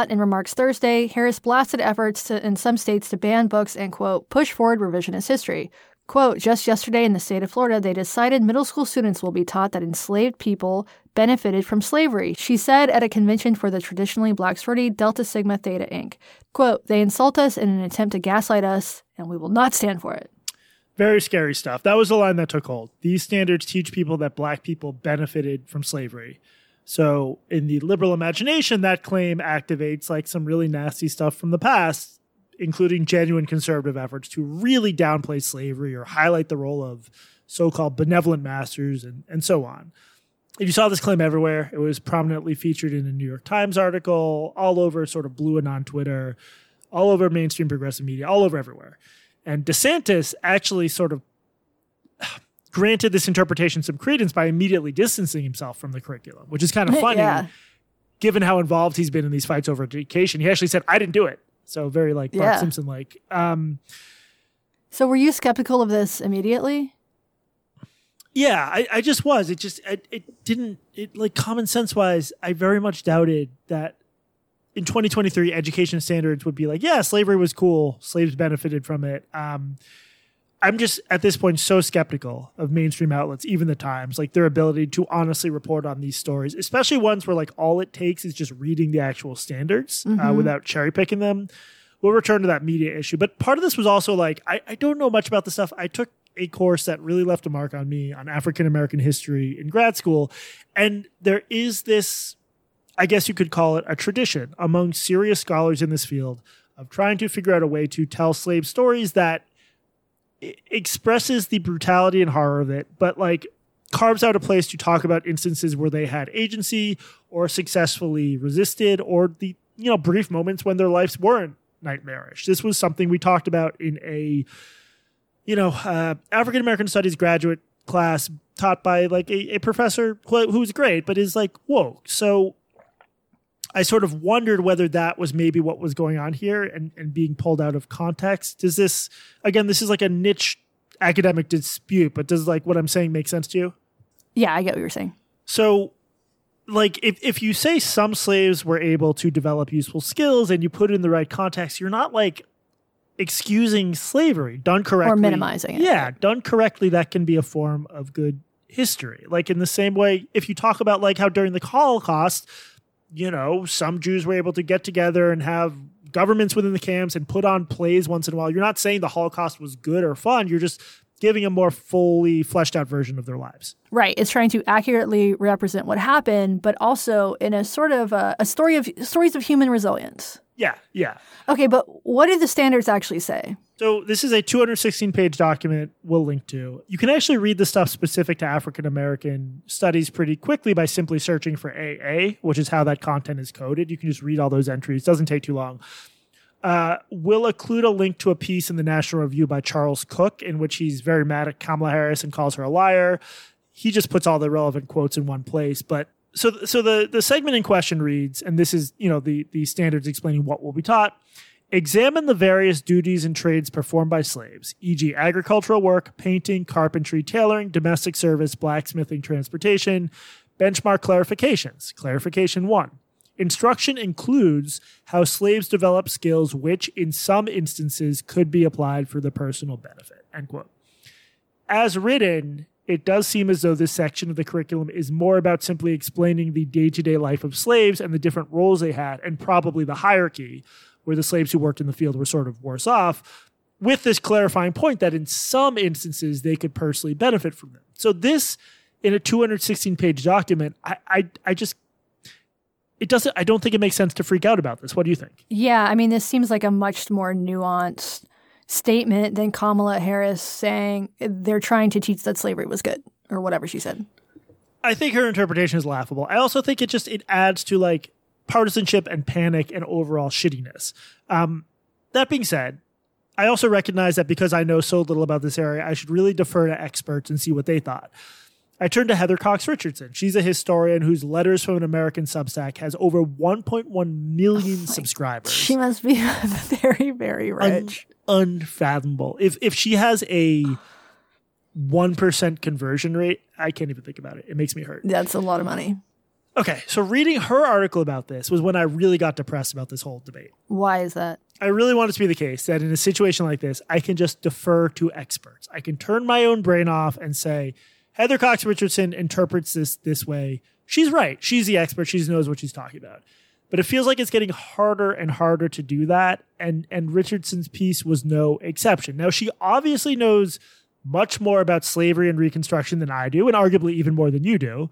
In remarks Thursday, Harris blasted efforts in some states to ban books and, quote, push forward revisionist history. Quote, just yesterday in the state of Florida, they decided middle school students will be taught that enslaved people benefited from slavery, she said at a convention for the traditionally Black sorority Delta Sigma Theta Inc. Quote, they insult us in an attempt to gaslight us, and we will not stand for it. Very scary stuff. That was the line that took hold. These standards teach people that Black people benefited from slavery. So in the liberal imagination, that claim activates like some really nasty stuff from the past, including genuine conservative efforts to really downplay slavery or highlight the role of so-called benevolent masters and so on. And you saw this claim everywhere. It was prominently featured in a New York Times article, all over sort of blue and on Twitter, all over mainstream progressive media, all over everywhere. And DeSantis actually sort of granted this interpretation some credence by immediately distancing himself from the curriculum, which is kind of funny, given how involved he's been in these fights over education. He actually said, I didn't do it. So very like Bart Simpson-like. So were you skeptical of this immediately? Yeah, I just was. It common sense wise, I very much doubted that in 2023 education standards would be like, yeah, slavery was cool. Slaves benefited from it. I'm just at this point so skeptical of mainstream outlets, even the Times, like their ability to honestly report on these stories, especially ones where like all it takes is just reading the actual standards without cherry picking them. We'll return to that media issue. But part of this was also like, I don't know much about the stuff. I took a course that really left a mark on me on African-American history in grad school. And there is this, I guess you could call it a tradition among serious scholars in this field of trying to figure out a way to tell slave stories that it expresses the brutality and horror of it, but like carves out a place to talk about instances where they had agency or successfully resisted or the, you know, brief moments when their lives weren't nightmarish. This was something we talked about in a, you know, African-American studies graduate class taught by like a professor who's great, but is like woke. So I sort of wondered whether that was maybe what was going on here and being pulled out of context. Does this, again, this is like a niche academic dispute, but does like what I'm saying make sense to you? Yeah, I get what you're saying. So like if you say some slaves were able to develop useful skills and you put it in the right context, you're not like excusing slavery done correctly. Or minimizing it. Yeah, done correctly, that can be a form of good history. Like in the same way, if you talk about like how during the Holocaust, you know, some Jews were able to get together and have governments within the camps and put on plays once in a while. You're not saying the Holocaust was good or fun. You're just giving a more fully fleshed out version of their lives. Right. It's trying to accurately represent what happened, but also in a sort of a story of stories of human resilience. Yeah. Yeah. Okay. But what do the standards actually say? So this is a 216-page document we'll link to. You can actually read the stuff specific to African-American studies pretty quickly by simply searching for AA, which is how that content is coded. You can just read all those entries. It doesn't take too long. We'll include a link to a piece in the National Review by Charles Cook in which he's very mad at Kamala Harris and calls her a liar. He just puts all the relevant quotes in one place. But so the segment in question reads, and this is, you know, the standards explaining what will be taught. Examine the various duties and trades performed by slaves, e.g. agricultural work, painting, carpentry, tailoring, domestic service, blacksmithing, transportation. Benchmark clarifications. Clarification 1. Instruction includes how slaves develop skills which, in some instances, could be applied for the personal benefit. End quote. As written, it does seem as though this section of the curriculum is more about simply explaining the day-to-day life of slaves and the different roles they had, and probably the hierarchy, where the slaves who worked in the field were sort of worse off, with this clarifying point that in some instances they could personally benefit from them. So this, in a 216-page document, I don't think it makes sense to freak out about this. What do you think? Yeah, I mean, this seems like a much more nuanced statement than Kamala Harris saying they're trying to teach that slavery was good, or whatever she said. I think her interpretation is laughable. I also think it adds to, like, partisanship and panic and overall shittiness. That being said, I also recognize that because I know so little about this area, I should really defer to experts and see what they thought. I turned to Heather Cox Richardson. She's a historian whose Letters from an American Substack has over 1.1 million subscribers. She must be very, very rich. Unfathomable. If she has a 1% conversion rate, I can't even think about it. It makes me hurt. That's a lot of money. Okay, so reading her article about this was when I really got depressed about this whole debate. Why is that? I really want it to be the case that in a situation like this, I can just defer to experts. I can turn my own brain off and say, Heather Cox Richardson interprets this way. She's right. She's the expert. She knows what she's talking about. But it feels like it's getting harder and harder to do that, and Richardson's piece was no exception. Now, she obviously knows much more about slavery and Reconstruction than I do, and arguably even more than you do.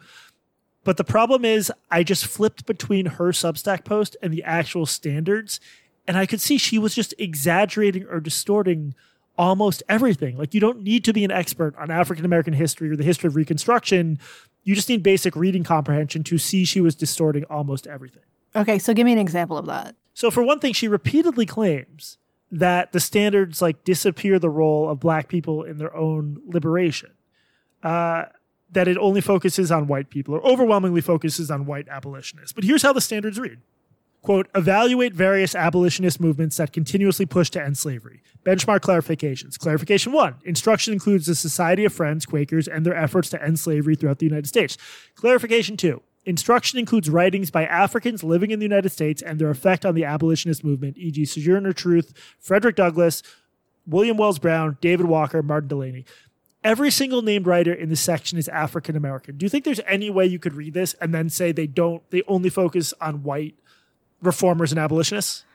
But the problem is I just flipped between her Substack post and the actual standards, and I could see she was just exaggerating or distorting almost everything. Like, you don't need to be an expert on African-American history or the history of Reconstruction. You just need basic reading comprehension to see she was distorting almost everything. Okay, so give me an example of that. So for one thing, she repeatedly claims that the standards, like, disappear the role of black people in their own liberation. That it only focuses on white people, or overwhelmingly focuses on white abolitionists. But here's how the standards read. Quote, evaluate various abolitionist movements that continuously push to end slavery. Benchmark clarifications. Clarification 1. Instruction includes the Society of Friends, Quakers, and their efforts to end slavery throughout the United States. Clarification 2. Instruction includes writings by Africans living in the United States and their effect on the abolitionist movement, e.g. Sojourner Truth, Frederick Douglass, William Wells Brown, David Walker, Martin Delaney. Every single named writer in this section is African-American. Do you think there's any way you could read this and then say they only focus on white reformers and abolitionists?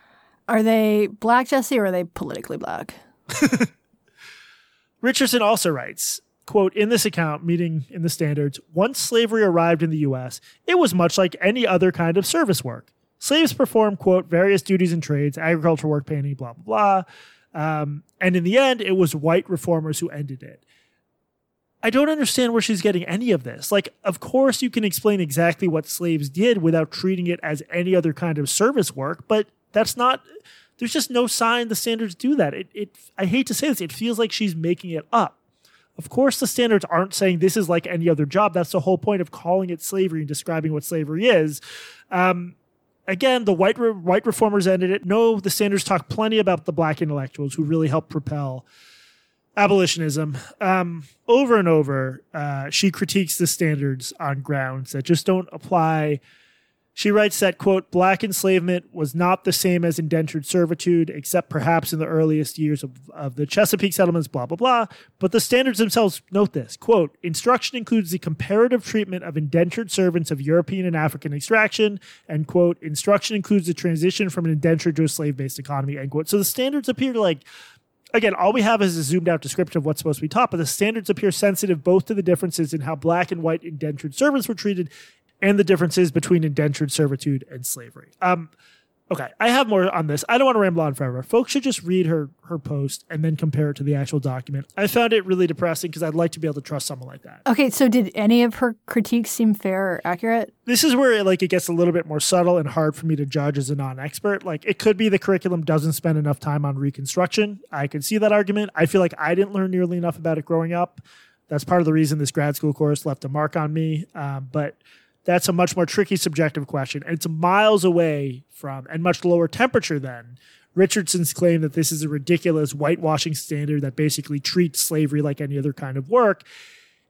Are they black, Jesse, or are they politically black? Richardson also writes, quote, in this account, meaning in the standards, once slavery arrived in the U.S., it was much like any other kind of service work. Slaves performed, quote, various duties and trades, agricultural work, painting, blah, blah, blah. And in the end, it was white reformers who ended it. I don't understand where she's getting any of this. Like, of course you can explain exactly what slaves did without treating it as any other kind of service work, but there's just no sign the standards do that. I hate to say this, it feels like she's making it up. Of course the standards aren't saying this is like any other job. That's the whole point of calling it slavery and describing what slavery is. Again, the white reformers ended it. No, the standards talk plenty about the black intellectuals who really helped propel abolitionism. Over and over, she critiques the standards on grounds that just don't apply. She writes that, quote, black enslavement was not the same as indentured servitude, except perhaps in the earliest years of the Chesapeake settlements, blah, blah, blah. But the standards themselves note this, quote, instruction includes the comparative treatment of indentured servants of European and African extraction, and, quote, instruction includes the transition from an indentured to a slave-based economy, end quote. So the standards appear to, like, again, all we have is a zoomed out description of what's supposed to be taught, but the standards appear sensitive both to the differences in how black and white indentured servants were treated and the differences between indentured servitude and slavery. Okay, I have more on this. I don't want to ramble on forever. Folks should just read her post and then compare it to the actual document. I found it really depressing because I'd like to be able to trust someone like that. Okay, so did any of her critiques seem fair or accurate? This is where it gets a little bit more subtle and hard for me to judge as a non-expert. It could be the curriculum doesn't spend enough time on Reconstruction. I can see that argument. I feel like I didn't learn nearly enough about it growing up. That's part of the reason this grad school course left a mark on me. But that's a much more tricky subjective question. And it's miles away from, and much lower temperature than, Richardson's claim that this is a ridiculous whitewashing standard that basically treats slavery like any other kind of work.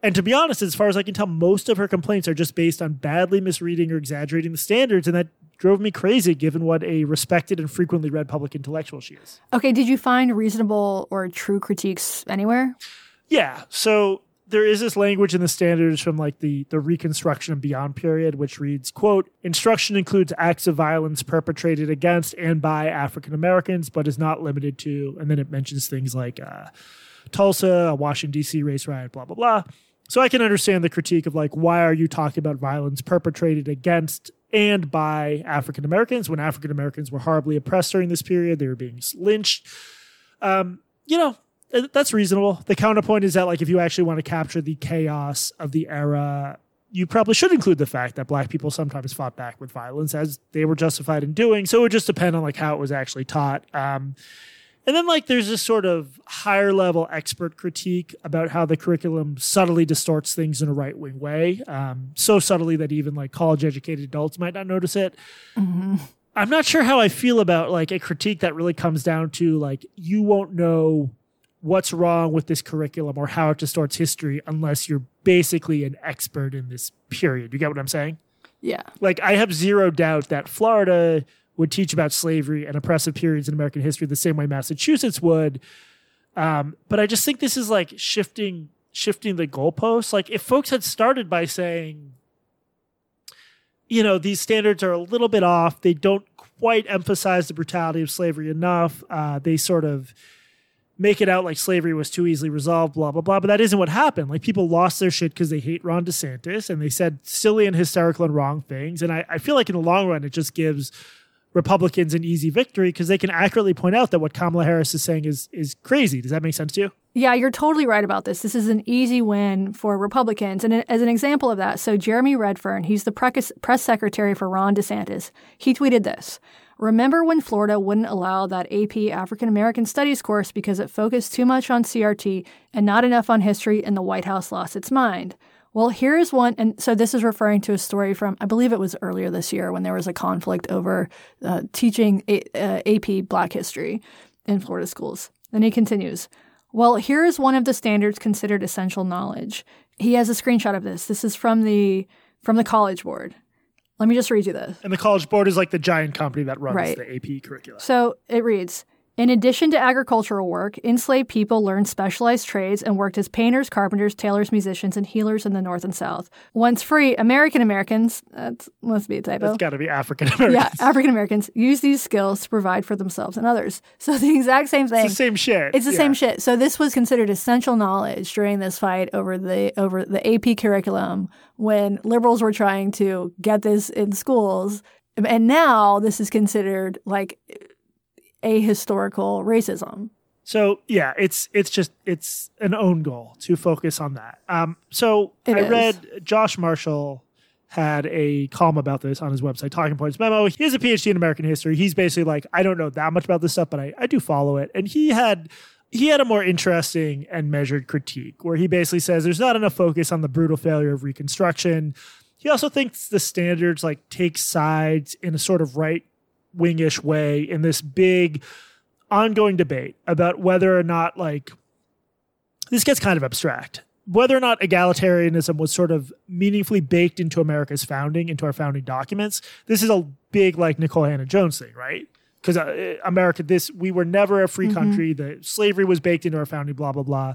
And to be honest, as far as I can tell, most of her complaints are just based on badly misreading or exaggerating the standards, and that drove me crazy given what a respected and frequently read public intellectual she is. Okay, did you find reasonable or true critiques anywhere? Yeah, so there is this language in the standards from the Reconstruction and Beyond period, which reads, quote, instruction includes acts of violence perpetrated against and by African Americans, but is not limited to, and then it mentions things like Tulsa, a Washington, D.C. race riot, blah, blah, blah. So I can understand the critique of why are you talking about violence perpetrated against and by African Americans when African Americans were horribly oppressed during this period? They were being lynched. That's reasonable. The counterpoint is that if you actually want to capture the chaos of the era, you probably should include the fact that black people sometimes fought back with violence as they were justified in doing. So it would just depend on how it was actually taught. And then there's this sort of higher level expert critique about how the curriculum subtly distorts things in a right wing way. So subtly that even college educated adults might not notice it. Mm-hmm. I'm not sure how I feel about a critique that really comes down to you won't know what's wrong with this curriculum or how it distorts history unless you're basically an expert in this period. You get what I'm saying? Yeah. I have zero doubt that Florida would teach about slavery and oppressive periods in American history the same way Massachusetts would. But I just think this is shifting the goalposts. If folks had started by saying, these standards are a little bit off, they don't quite emphasize the brutality of slavery enough, they sort of make it out like slavery was too easily resolved, blah, blah, blah. But that isn't what happened. People lost their shit because they hate Ron DeSantis and they said silly and hysterical and wrong things. And I feel like in the long run, it just gives Republicans an easy victory because they can accurately point out that what Kamala Harris is saying is crazy. Does that make sense to you? Yeah, you're totally right about this. This is an easy win for Republicans. And as an example of that, so Jeremy Redfern, he's the press secretary for Ron DeSantis. He tweeted this. Remember when Florida wouldn't allow that AP African American Studies course because it focused too much on CRT and not enough on history and the White House lost its mind? Well, here's one. And so this is referring to a story from, I believe it was earlier this year when there was a conflict over teaching AP Black history in Florida schools. And he continues, well, here is one of the standards considered essential knowledge. He has a screenshot of this. This is from the College Board. Let me just read you this. And the College Board is the giant company that runs right. The AP curriculum. So it reads, in addition to agricultural work, enslaved people learned specialized trades and worked as painters, carpenters, tailors, musicians, and healers in the North and South. Once free, American-Americans, that must be a typo. That's got to be African-Americans. Yeah, African-Americans use these skills to provide for themselves and others. So the exact same thing. It's the same shit. It's the same shit. So this was considered essential knowledge during this fight over the AP curriculum when liberals were trying to get this in schools. And now this is considered ahistorical racism. So yeah, it's an own goal to focus on that. Read Josh Marshall had a column about this on his website, Talking Points Memo. He has a PhD in American history. He's basically I don't know that much about this stuff, but I do follow it. And he had a more interesting and measured critique where he basically says there's not enough focus on the brutal failure of Reconstruction. He also thinks the standards take sides in a sort of right wingish way in this big ongoing debate about whether or not this gets kind of abstract, whether or not egalitarianism was sort of meaningfully baked into America's founding, into our founding documents. This is a big Nicole Hannah-Jones thing, right? Because America, we were never a free country. The slavery was baked into our founding, blah, blah, blah.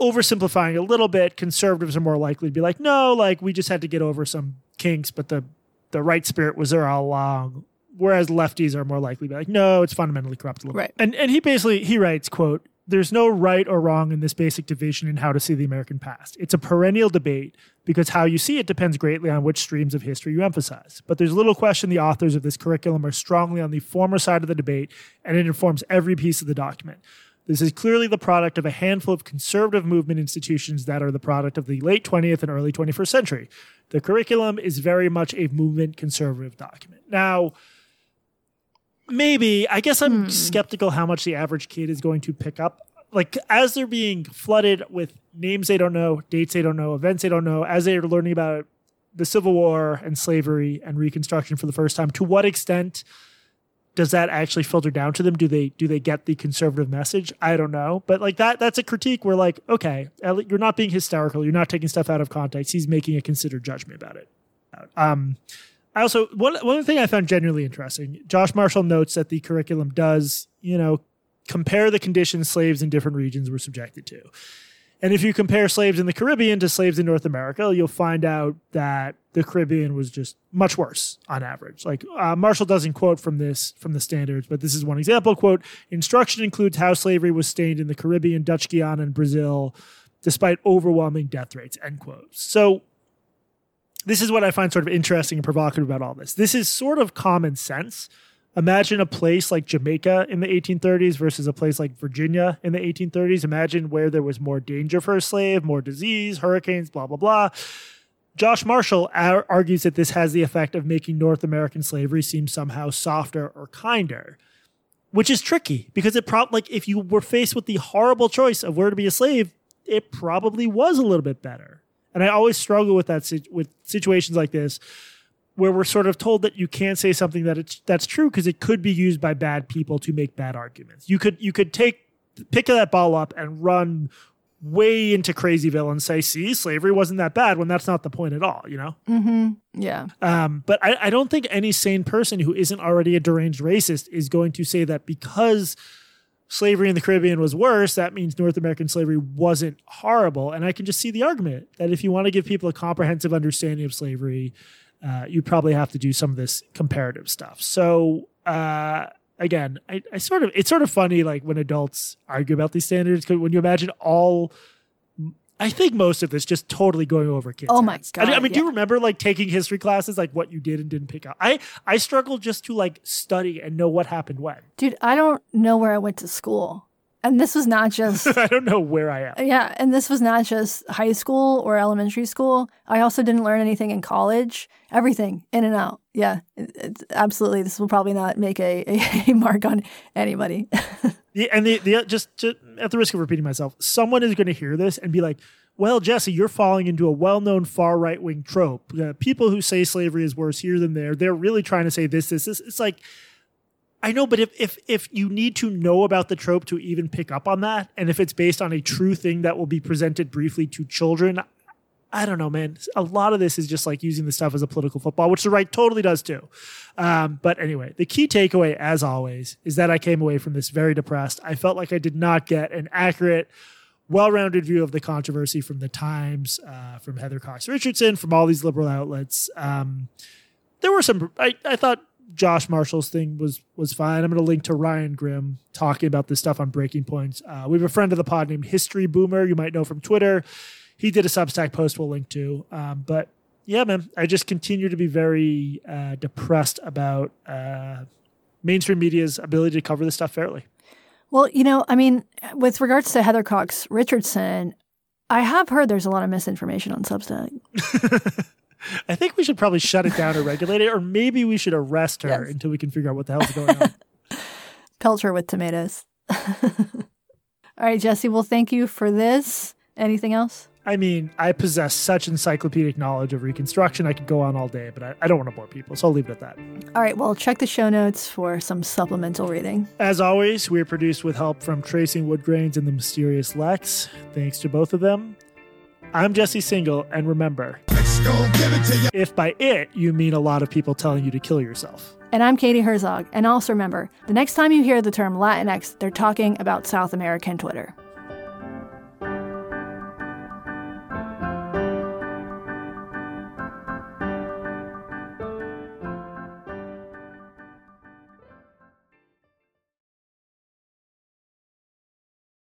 Oversimplifying a little bit, conservatives are more likely to be no, we just had to get over some kinks, but the right spirit was there all along. Whereas lefties are more likely to be like, no, it's fundamentally corrupt. Right. And he basically, he writes, quote, "There's no right or wrong in this basic division in how to see the American past. It's a perennial debate because how you see it depends greatly on which streams of history you emphasize. But there's little question the authors of this curriculum are strongly on the former side of the debate, and it informs every piece of the document. This is clearly the product of a handful of conservative movement institutions that are the product of the late 20th and early 21st century. The curriculum is very much a movement conservative document." Now, maybe. I guess I'm skeptical how much the average kid is going to pick up. Like, as they're being flooded with names they don't know, dates they don't know, events they don't know, as they're learning about the Civil War and slavery and Reconstruction for the first time, to what extent does that actually filter down to them? Do they get the conservative message? I don't know. But like that's a critique where like, okay, you're not being hysterical. You're not taking stuff out of context. He's making a considered judgment about it. I also, one thing I found genuinely interesting, Josh Marshall notes that the curriculum does, compare the conditions slaves in different regions were subjected to. And if you compare slaves in the Caribbean to slaves in North America, you'll find out that the Caribbean was just much worse on average. Like, Marshall doesn't quote from the standards, but this is one example, quote, "Instruction includes how slavery was stained in the Caribbean, Dutch Guiana, and Brazil, despite overwhelming death rates," end quote. So, this is what I find sort of interesting and provocative about all this. This is sort of common sense. Imagine a place like Jamaica in the 1830s versus a place like Virginia in the 1830s. Imagine where there was more danger for a slave, more disease, hurricanes, blah, blah, blah. Josh Marshall argues that this has the effect of making North American slavery seem somehow softer or kinder, which is tricky because it if you were faced with the horrible choice of where to be a slave, it probably was a little bit better. And I always struggle with that with situations like this where we're sort of told that you can't say something that's true because it could be used by bad people to make bad arguments. You could pick that ball up and run way into Crazyville and say, see, slavery wasn't that bad, when that's not the point at all, Mm-hmm. Yeah. But I don't think any sane person who isn't already a deranged racist is going to say that because slavery in the Caribbean was worse, that means North American slavery wasn't horrible. And I can just see the argument that if you want to give people a comprehensive understanding of slavery, you probably have to do some of this comparative stuff. So again, it's sort of funny like when adults argue about these standards, because when you imagine I think most of this just totally going over kids. Oh my God. I mean, yeah. Do you remember like taking history classes, like what you did and didn't pick up? I struggled just to like study and know what happened when. Dude, I don't know where I went to school. And this was not just... I don't know where I am. Yeah. And this was not just high school or elementary school. I also didn't learn anything in college. Everything in and out. Yeah. It's absolutely. This will probably not make a mark on anybody. Yeah, and just at the risk of repeating myself, someone is going to hear this and be like, well, Jesse, you're falling into a well-known far right-wing trope. People who say slavery is worse here than there, they're really trying to say this. It's like... I know, but if you need to know about the trope to even pick up on that, and if it's based on a true thing that will be presented briefly to children, I don't know, man. A lot of this is just like using this stuff as a political football, which the right totally does too. But anyway, the key takeaway, as always, is that I came away from this very depressed. I felt like I did not get an accurate, well-rounded view of the controversy from the Times, from Heather Cox Richardson, from all these liberal outlets. There were some, I thought, Josh Marshall's thing was fine. I'm going to link to Ryan Grimm talking about this stuff on Breaking Points. We have a friend of the pod named History Boomer. You might know from Twitter. He did a Substack post we'll link to. But yeah, man, I just continue to be very depressed about mainstream media's ability to cover this stuff fairly. Well, with regards to Heather Cox Richardson, I have heard there's a lot of misinformation on Substack. I think we should probably shut it down or regulate it, or maybe we should arrest her until we can figure out what the hell's going on. Pelt her with tomatoes. All right, Jesse, well, thank you for this. Anything else? I mean, I possess such encyclopedic knowledge of Reconstruction. I could go on all day, but I don't want to bore people, so I'll leave it at that. All right, well, check the show notes for some supplemental reading. As always, we're produced with help from Tracing Wood Grains and the Mysterious Lex. Thanks to both of them. I'm Jesse Singel, and remember... if by it, you mean a lot of people telling you to kill yourself. And I'm Katie Herzog. And also remember, the next time you hear the term Latinx, they're talking about South American Twitter.